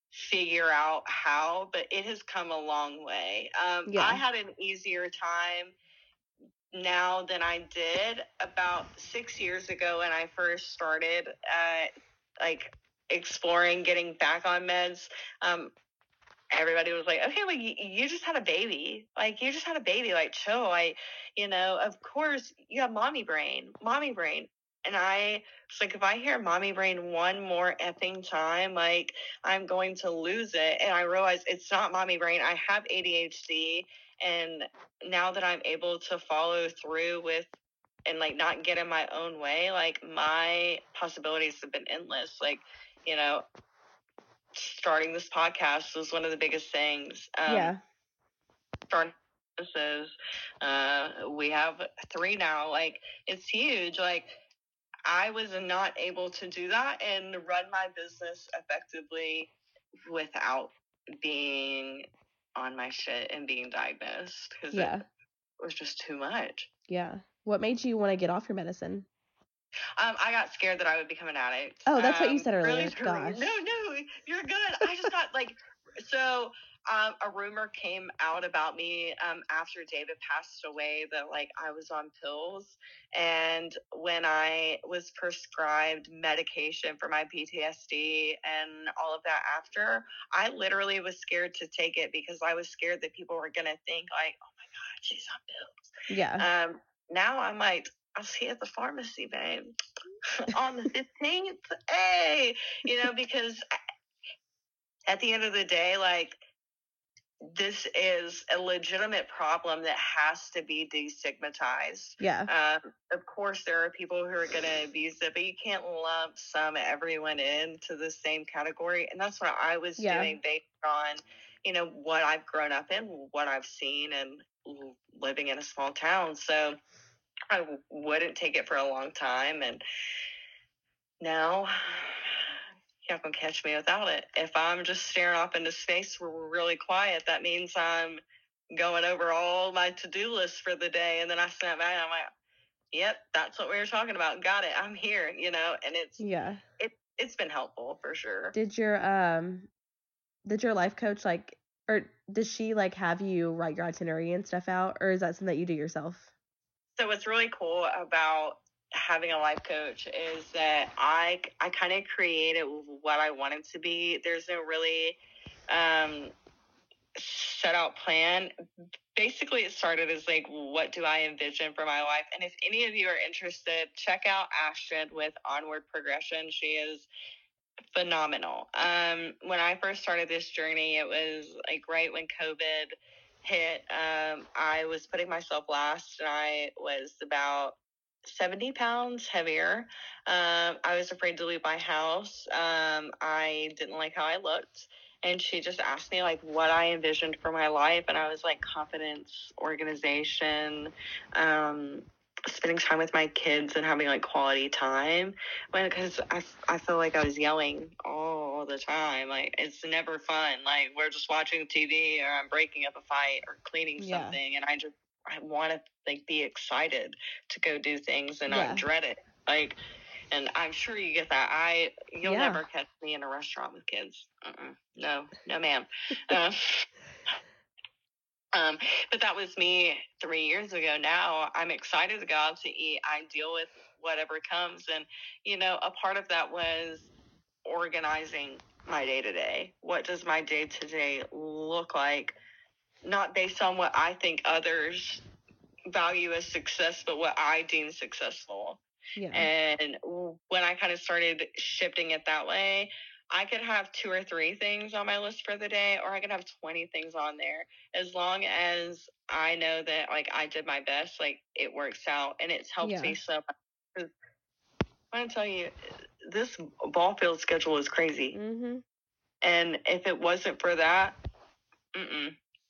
figure out how, but it has come a long way. Um, yeah. I had an easier time now than I did about six years ago when I first started, uh, like exploring getting back on meds. Um, everybody was like, okay, like you just had a baby. Like you just had a baby, like chill. I, you know, of course you have mommy brain, mommy brain. And I was like, if I hear mommy brain one more effing time, like I'm going to lose it. And I realized it's not mommy brain. I have A D H D. And now that I'm able to follow through with and like not get in my own way, like my possibilities have been endless. Like, you know, starting this podcast was one of the biggest things. Um, yeah. Starting businesses. Uh, we have three now. Like it's huge. Like, I was not able to do that and run my business effectively without being on my shit and being diagnosed because yeah. it was just too much. Yeah. What made you want to get off your medicine? Um, I got scared that I would become an addict. Oh, that's um, what you said earlier. Really, Gosh. No, no, you're good. I just got like, so um, a rumor came out about me um, after David passed away that like I was on pills. And when I was prescribed medication for my P T S D and all of that after, I literally was scared to take it because I was scared that people were going to think like, oh my God, she's on pills. Yeah. Um, now I'm like, I'll see you at the pharmacy, babe, on the fifteenth. Hey, you know, because at the end of the day, like, this is a legitimate problem that has to be destigmatized. Yeah. Um, of course, there are people who are going to abuse it, but you can't lump sum everyone into the same category. And that's what I was yeah. doing based on, you know, what I've grown up in, what I've seen, and living in a small town. So I wouldn't take it for a long time. And now you're not going to catch me without it. If I'm just staring off into space where we're really quiet, that means I'm going over all my to-do list for the day. And then I snap back and I'm like, yep, that's what we were talking about. Got it. I'm here, you know, and it's, yeah, it, it's been helpful for sure. Did your, um, did your life coach, like, or does she like have you write your itinerary and stuff out, or is that something that you do yourself? So what's really cool about having a life coach is that I I kind of created what I wanted to be. There's no really um, set out plan. Basically, it started as like, what do I envision for my life? And if any of you are interested, check out Ashton with Onward Progression. She is phenomenal. Um, when I first started this journey, it was like right when COVID hit. um I was putting myself last, and I was about seventy pounds heavier. um I was afraid to leave my house. um I didn't like how I looked, and she just asked me like what I envisioned for my life, and I was like confidence, organization, um spending time with my kids and having like quality time, because I, I feel like I was yelling all the time. Like, it's never fun. Like, we're just watching T V, or I'm breaking up a fight, or cleaning yeah. something. And I just, I want to like be excited to go do things and yeah. not dread it. Like, and I'm sure you get that. I, you'll yeah. never catch me in a restaurant with kids. Uh-uh. No, no, ma'am. uh, Um, but that was me three years ago. Now I'm excited to go out to eat. I deal with whatever comes. And, you know, a part of that was organizing my day to day. What does my day to day look like? Not based on what I think others value as success, but what I deem successful. Yeah. And when I kind of started shifting it that way, I could have two or three things on my list for the day, or I could have twenty things on there. As long as I know that, like, I did my best, like, it works out. And it's helped yeah. me so much. I want to tell you, this ball field schedule is crazy. Mm-hmm. And if it wasn't for that, mm-mm,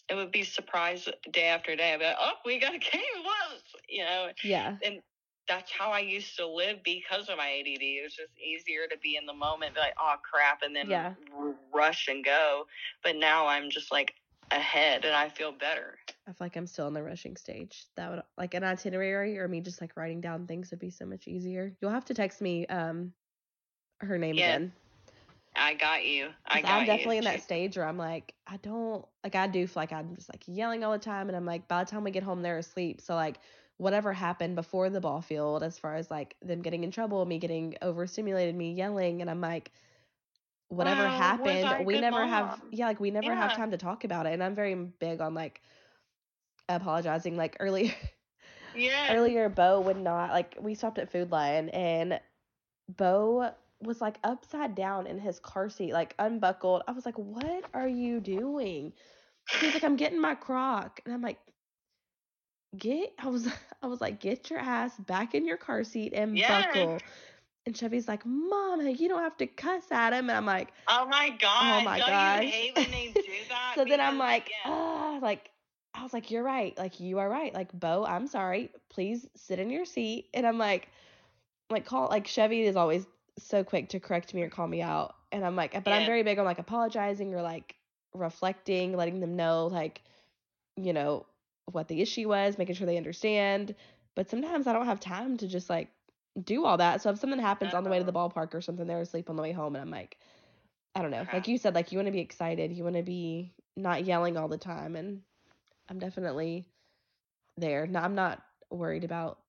it would be surprise day after day. I'd be like, oh, we got a game, what? You know? Yeah. And that's how I used to live because of my A D D. It was just easier to be in the moment, be like, oh crap, and then yeah. rush and go. But now I'm just like ahead, and I feel better. I feel like I'm still in the rushing stage. That would, like, an itinerary or me just like writing down things would be so much easier. You'll have to text me um her name yeah. again. I got you. I got I'm definitely you. in that stage where I'm like, I don't like I do feel like I'm just like yelling all the time, and I'm like, by the time we get home, they're asleep. So like, whatever happened before the ball field, as far as like them getting in trouble, me getting overstimulated, me yelling, and I'm like, whatever wow, happened, we never mom. have, yeah, like we never yeah. have time to talk about it. And I'm very big on like apologizing. Like earlier, yeah, earlier, Bo would not like. We stopped at Food Lion, and Bo was like upside down in his car seat, like unbuckled. I was like, "What are you doing?" He's like, "I'm getting my croc," and I'm like, Get I was I was like, get your ass back in your car seat and yes. buckle. And Chevy's like, Mama, you don't have to cuss at him. And I'm like, Oh my god, oh my god. You hate when they do that? So then I'm like, ah, yeah. like I was like, you're right, like you are right. Like, Bo, I'm sorry. Please sit in your seat. And I'm like, like call like Chevy is always so quick to correct me or call me out. And I'm like, but yeah. I'm very big on like apologizing or like reflecting, letting them know, like, you know, what the issue was, making sure they understand. But sometimes I don't have time to just like do all that. So if something happens on the way to the ballpark or something, they're asleep on the way home, and I'm like, I don't know. Okay. Like you said, like you want to be excited. You want to be not yelling all the time. And I'm definitely there. Now, I'm not worried about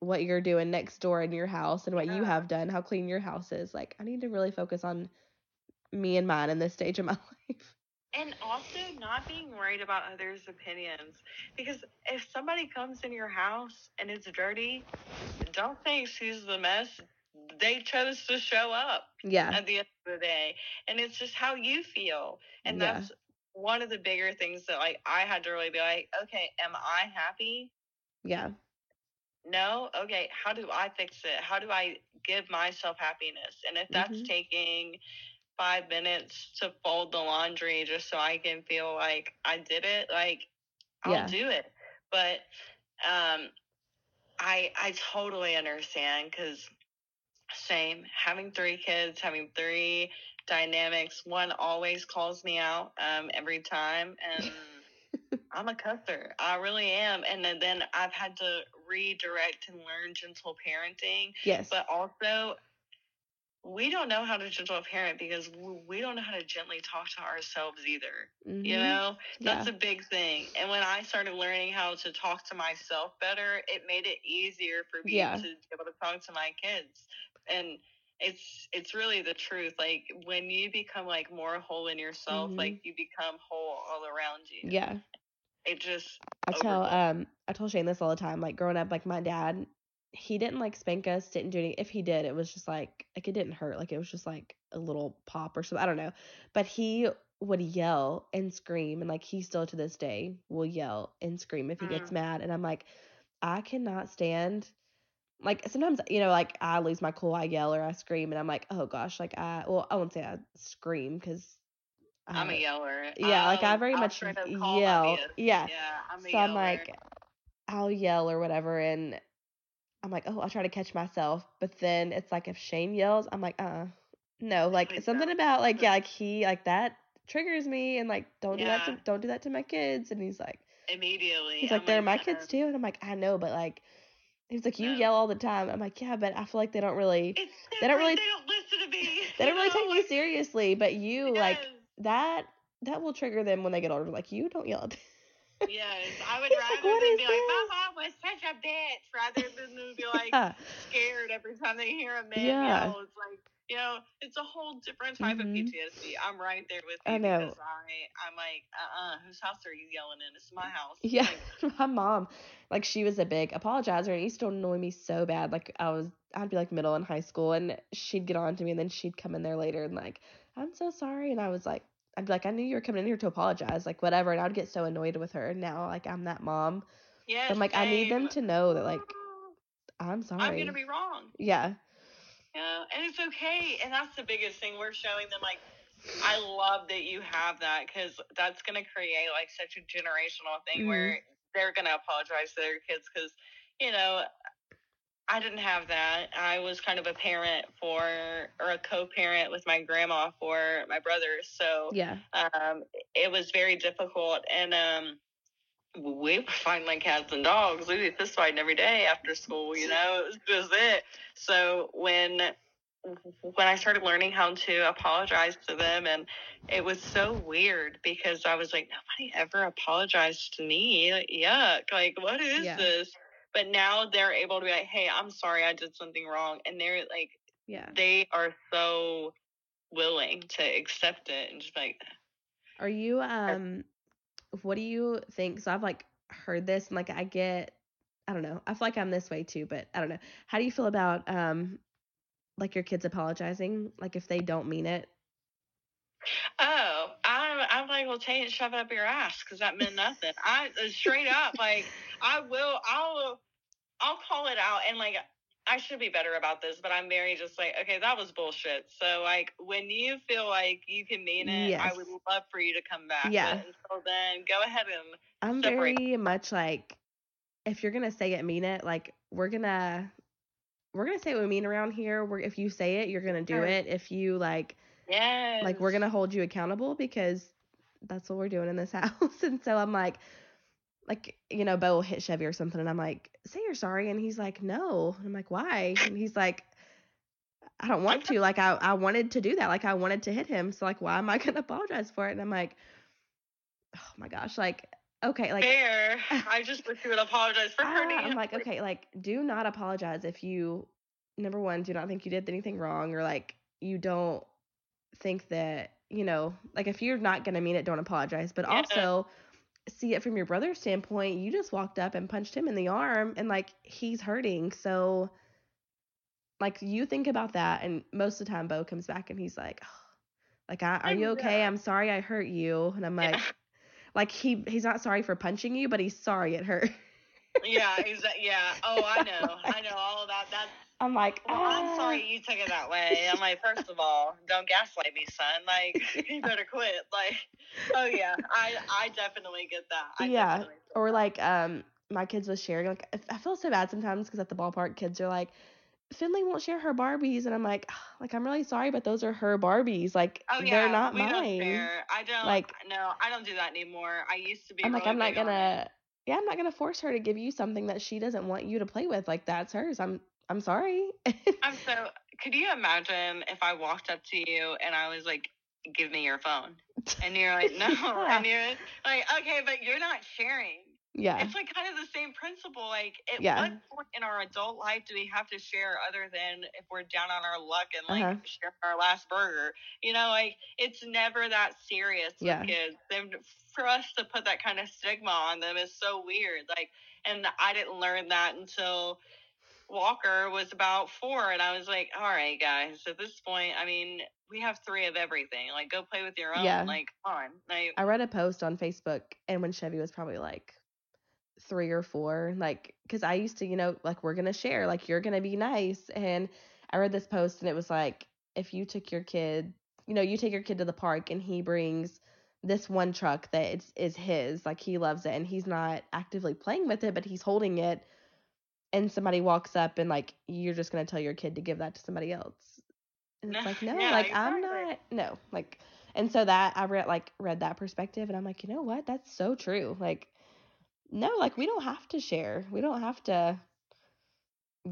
what you're doing next door in your house and what yeah. you have done, how clean your house is. Like, I need to really focus on me and mine in this stage of my life. And also not being worried about others' opinions. Because if somebody comes in your house and it's dirty, don't think, excuse the mess. They chose to show up yeah. at the end of the day. And it's just how you feel. And yeah. that's one of the bigger things that, like, I had to really be like, okay, am I happy? Yeah. No? Okay, how do I fix it? How do I give myself happiness? And if that's mm-hmm. taking five minutes to fold the laundry just so I can feel like I did it, like, I'll yeah. do it. But um, I I totally understand, because same, having three kids, having three dynamics, one always calls me out um, every time, and I'm a cusser. I really am. And then, then I've had to redirect and learn gentle parenting. Yes. But also, we don't know how to gentle parent because we don't know how to gently talk to ourselves either. Mm-hmm. You know, that's yeah. a big thing. And when I started learning how to talk to myself better, it made it easier for me yeah. to be able to talk to my kids. And it's it's really the truth. Like, when you become, like, more whole in yourself, mm-hmm. like, you become whole all around you. Yeah. It just I tell um I tell Shane this all the time. Like, growing up, like, my dad, he didn't, like, spank us, didn't do anything. If he did, it was just like like it didn't hurt. Like, it was just like a little pop or something. I don't know. But he would yell and scream, and, like, he still to this day will yell and scream if he gets mm. mad. And I'm like, I cannot stand, like, sometimes, you know, like, I lose my cool, I yell or I scream, and I'm like, oh gosh, like, I, well, I won't say I scream because I'm a yeller. Yeah, I'll, like, I very I'll much yell. Yeah. yeah, I'm a so yeller. I'm like, I'll yell or whatever, and I'm like, oh, I'll try to catch myself, but then it's like, if Shane yells, I'm like, uh, no, like, Please something don't. about, like, yeah, like, he, like, that triggers me, and, like, don't yeah. do that to, don't do that to my kids, and he's like, immediately, he's like, I'm they're like, my kids too, and I'm like, I know, but, like, he's like, you no. yell all the time. I'm like, yeah, but I feel like they don't really, it's they don't really, they don't listen to me, they don't really take me seriously, but you, yes. like, that, that will trigger them when they get older, like, you don't yell at them. Yes, I would He's rather like, what than is be this? like, my mom was such a bitch, rather than them be like yeah. scared every time they hear a man yeah. yell. It's like, you know, it's a whole different type mm-hmm. of P T S D. I'm right there with you. I know. Because I, I'm like, uh-uh, whose house are you yelling in? It's my house. Yeah, like, my mom, like, she was a big apologizer, and it used to annoy me so bad. Like, I was, I'd be like middle and high school, and she'd get on to me, and then she'd come in there later and like, I'm so sorry, and I was like, I'd be like, I knew you were coming in here to apologize, like, whatever. And I would get so annoyed with her. And now, like, I'm that mom. Yeah. I'm like, same. I need them to know that, like, I'm sorry. I'm going to be wrong. Yeah. Yeah. And it's okay. And that's the biggest thing. We're showing them, like, I love that you have that, because that's going to create, like, such a generational thing mm-hmm. where they're going to apologize to their kids because, you know, I didn't have that. I was kind of a parent for, or a co-parent with my grandma for my brother. So yeah. um, it was very difficult. And um, we were fighting like cats and dogs. We would fist fighting every day after school, you know, it was just it. So when, when I started learning how to apologize to them, and it was so weird because I was like, nobody ever apologized to me. Yuck. Like, what is yeah. this? But now they're able to be like, hey, I'm sorry, I did something wrong. And they're like, yeah, they are so willing to accept it and just like. Are you, um, what do you think? So I've like heard this and like, I get, I don't know. I feel like I'm this way too, but I don't know. How do you feel about, um, like your kids apologizing? Like if they don't mean it? Oh, I'm, I'm like, well, take it, shove it up your ass. Cause that meant nothing. I straight up, like, I will, I'll, I'll call it out. And like, I should be better about this, but I'm very just like, okay, that was bullshit. So like, when you feel like you can mean it, yes. I would love for you to come back. Yeah. But until then, go ahead and I'm separate. Very much like, if you're going to say it, mean it. Like we're going to, we're going to say what we mean around here. We're, if you say it, you're going to do right. it. If you like, yes. like we're going to hold you accountable because that's what we're doing in this house. And so I'm like, like, you know, Bo will hit Chevy or something. And I'm like, say you're sorry. And he's like, no. And I'm like, why? And he's like, I don't want to. Like, I, I wanted to do that. Like, I wanted to hit him. So, like, why am I going to apologize for it? And I'm like, oh, my gosh. Like, okay. Like, fair. I just wish you would apologize for hurting. I'm like, okay, like, do not apologize if you, number one, do not think you did anything wrong, or, like, you don't think that, you know, like, if you're not going to mean it, don't apologize. But yeah. also see it from your brother's standpoint. You just walked up and punched him in the arm, and, like, he's hurting. So, like, you think about that, and most of the time Bo comes back and he's like, oh, like, I, are you okay? I'm sorry I hurt you. And I'm like, yeah. like, he he's not sorry for punching you, but he's sorry it hurt. yeah, he's yeah. Oh, I know. Like, I know all of that. That's, I'm like, well, ah. I'm sorry you took it that way. I'm like, first of all, don't gaslight me, son. Like, you better quit. Like, oh, yeah, I, I definitely get that. I yeah, or, like, um, my kids was sharing. Like, I feel so bad sometimes because at the ballpark, kids are like, Finley won't share her Barbies, and I'm like, oh, like, I'm really sorry, but those are her Barbies. Like, oh, yeah, they're not we mine. Don't care. I don't. Like, no, I don't do that anymore. I used to be. I'm really like, I'm not gonna. Yeah, I'm not gonna force her to give you something that she doesn't want you to play with. Like, that's hers. I'm. I'm sorry. I'm so. Could you imagine if I walked up to you and I was like, "Give me your phone," and you're like, "No," yeah. and you're like, "Okay, but you're not sharing." Yeah. It's like kind of the same principle. Like, at yeah. what point in our adult life do we have to share other than if we're down on our luck and, like, uh-huh. share our last burger? You know, like, it's never that serious yeah. with kids. And for us to put that kind of stigma on them is so weird. Like, and I didn't learn that until Walker was about four, and I was like, all right, guys, at this point, I mean, we have three of everything. Like, go play with your own. Yeah. Like, come on. Like, I read a post on Facebook, and when Chevy was probably, like, three or four, like, because I used to, you know, like, we're gonna share, like, you're gonna be nice. And I read this post, and it was like, if you took your kid, you know, you take your kid to the park, and he brings this one truck that it's is his, like, he loves it, and he's not actively playing with it, but he's holding it, and somebody walks up, and, like, you're just gonna tell your kid to give that to somebody else. And it's like, no, yeah, like, exactly. I'm not, no, like, and so that I read like read that perspective, and I'm like, you know what, that's so true. Like, no, like, we don't have to share. We don't have to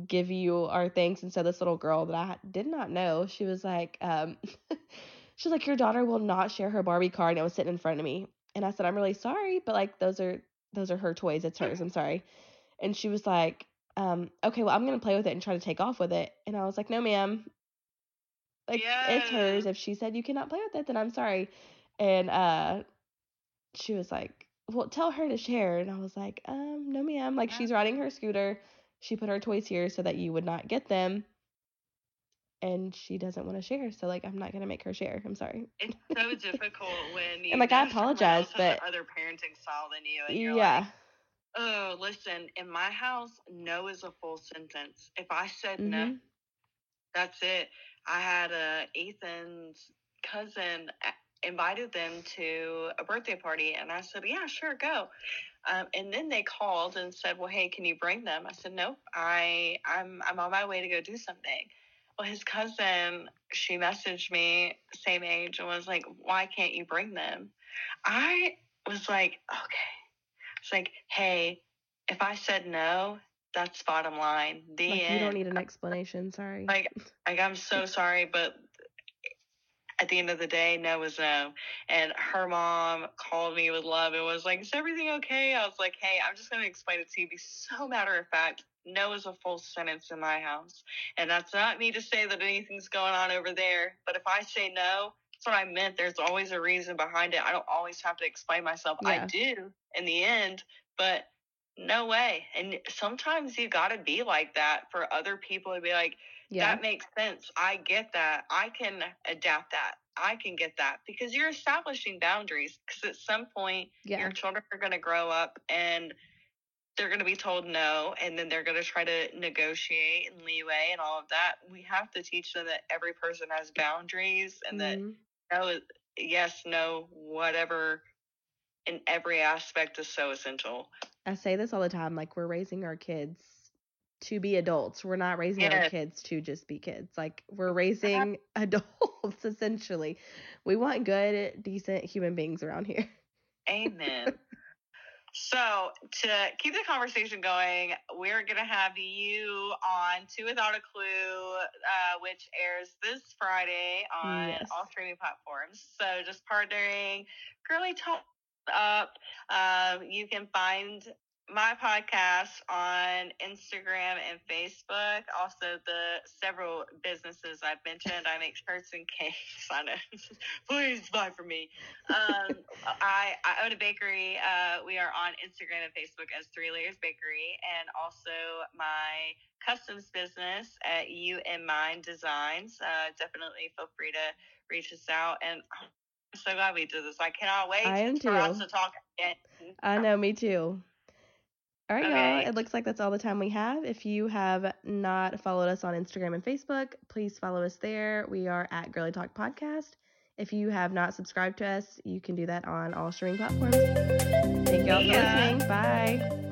give you our thanks. And so this little girl that I did not know, she was like, um, she was like, your daughter will not share her Barbie car. And it was sitting in front of me. And I said, I'm really sorry, but, like, those are, those are her toys. It's hers. I'm sorry. And she was like, um, okay, well, I'm going to play with it and try to take off with it. And I was like, no, ma'am. Like, yes. It's hers. If she said you cannot play with it, then I'm sorry. And, uh, she was like, well, tell her to share. And I was like, um, no, ma'am. Like, yeah. She's riding her scooter. She put her toys here so that you would not get them. And she doesn't want to share. So, like, I'm not going to make her share. I'm sorry. It's so difficult when you. And, like, I apologize, but. Other parenting style than you. And you're yeah. Like, oh, listen, in my house, no is a full sentence. If I said mm-hmm. no, that's it. I had uh, Ethan's cousin invited them to a birthday party, and I said, yeah, sure, go. Um, and then they called and said, well, hey, can you bring them? I said, nope, I, I'm I'm on my way to go do something. Well, his cousin, she messaged me, same age, and was like, why can't you bring them? I was like, okay. It's like, hey, if I said no, that's bottom line. The like, end. You don't need an explanation, sorry. Like, like I'm so sorry, but at the end of the day, no was no. And her mom called me with love and was like, is everything okay? I was like, hey, I'm just going to explain it to you. Be so matter of fact. No is a full sentence in my house. And that's not me to say that anything's going on over there. But if I say no, that's what I meant. There's always a reason behind it. I don't always have to explain myself. Yeah. I do in the end, but no way. And sometimes you got to be like that for other people to be like, yeah. That makes sense. I get that. I can adapt that. I can get that because you're establishing boundaries because at some point yeah. your children are going to grow up and they're going to be told no. And then they're going to try to negotiate and leeway and all of that. We have to teach them that every person has boundaries and mm-hmm. that no, yes, no, whatever in every aspect is so essential. I say this all the time. Like we're raising our kids to be adults. We're not raising yeah. our kids to just be kids. Like we're raising adults essentially. We want good, decent human beings around here. Amen. So to keep the conversation going, we're going to have you on Two Without a Clue, uh, which airs this Friday on yes. all streaming platforms. So just partnering, girly talk up. Uh, you can find my podcast on Instagram and Facebook. Also, the several businesses I've mentioned. I make shirts and cakes. I know. Please buy from me. Um, I, I own a bakery. Uh, we are on Instagram and Facebook as Three Layers Bakery, and also my customs business at You and Mine Designs. Uh, definitely feel free to reach us out. And I'm so glad we did this. I cannot wait I am for too. us to talk again. I know. Me too. All right, okay. Y'all, it looks like that's all the time we have. If you have not followed us on Instagram and Facebook, please follow us there. We are at Girly Talk Podcast. If you have not subscribed to us, you can do that on all streaming platforms. Thank y'all yeah. for listening. Bye.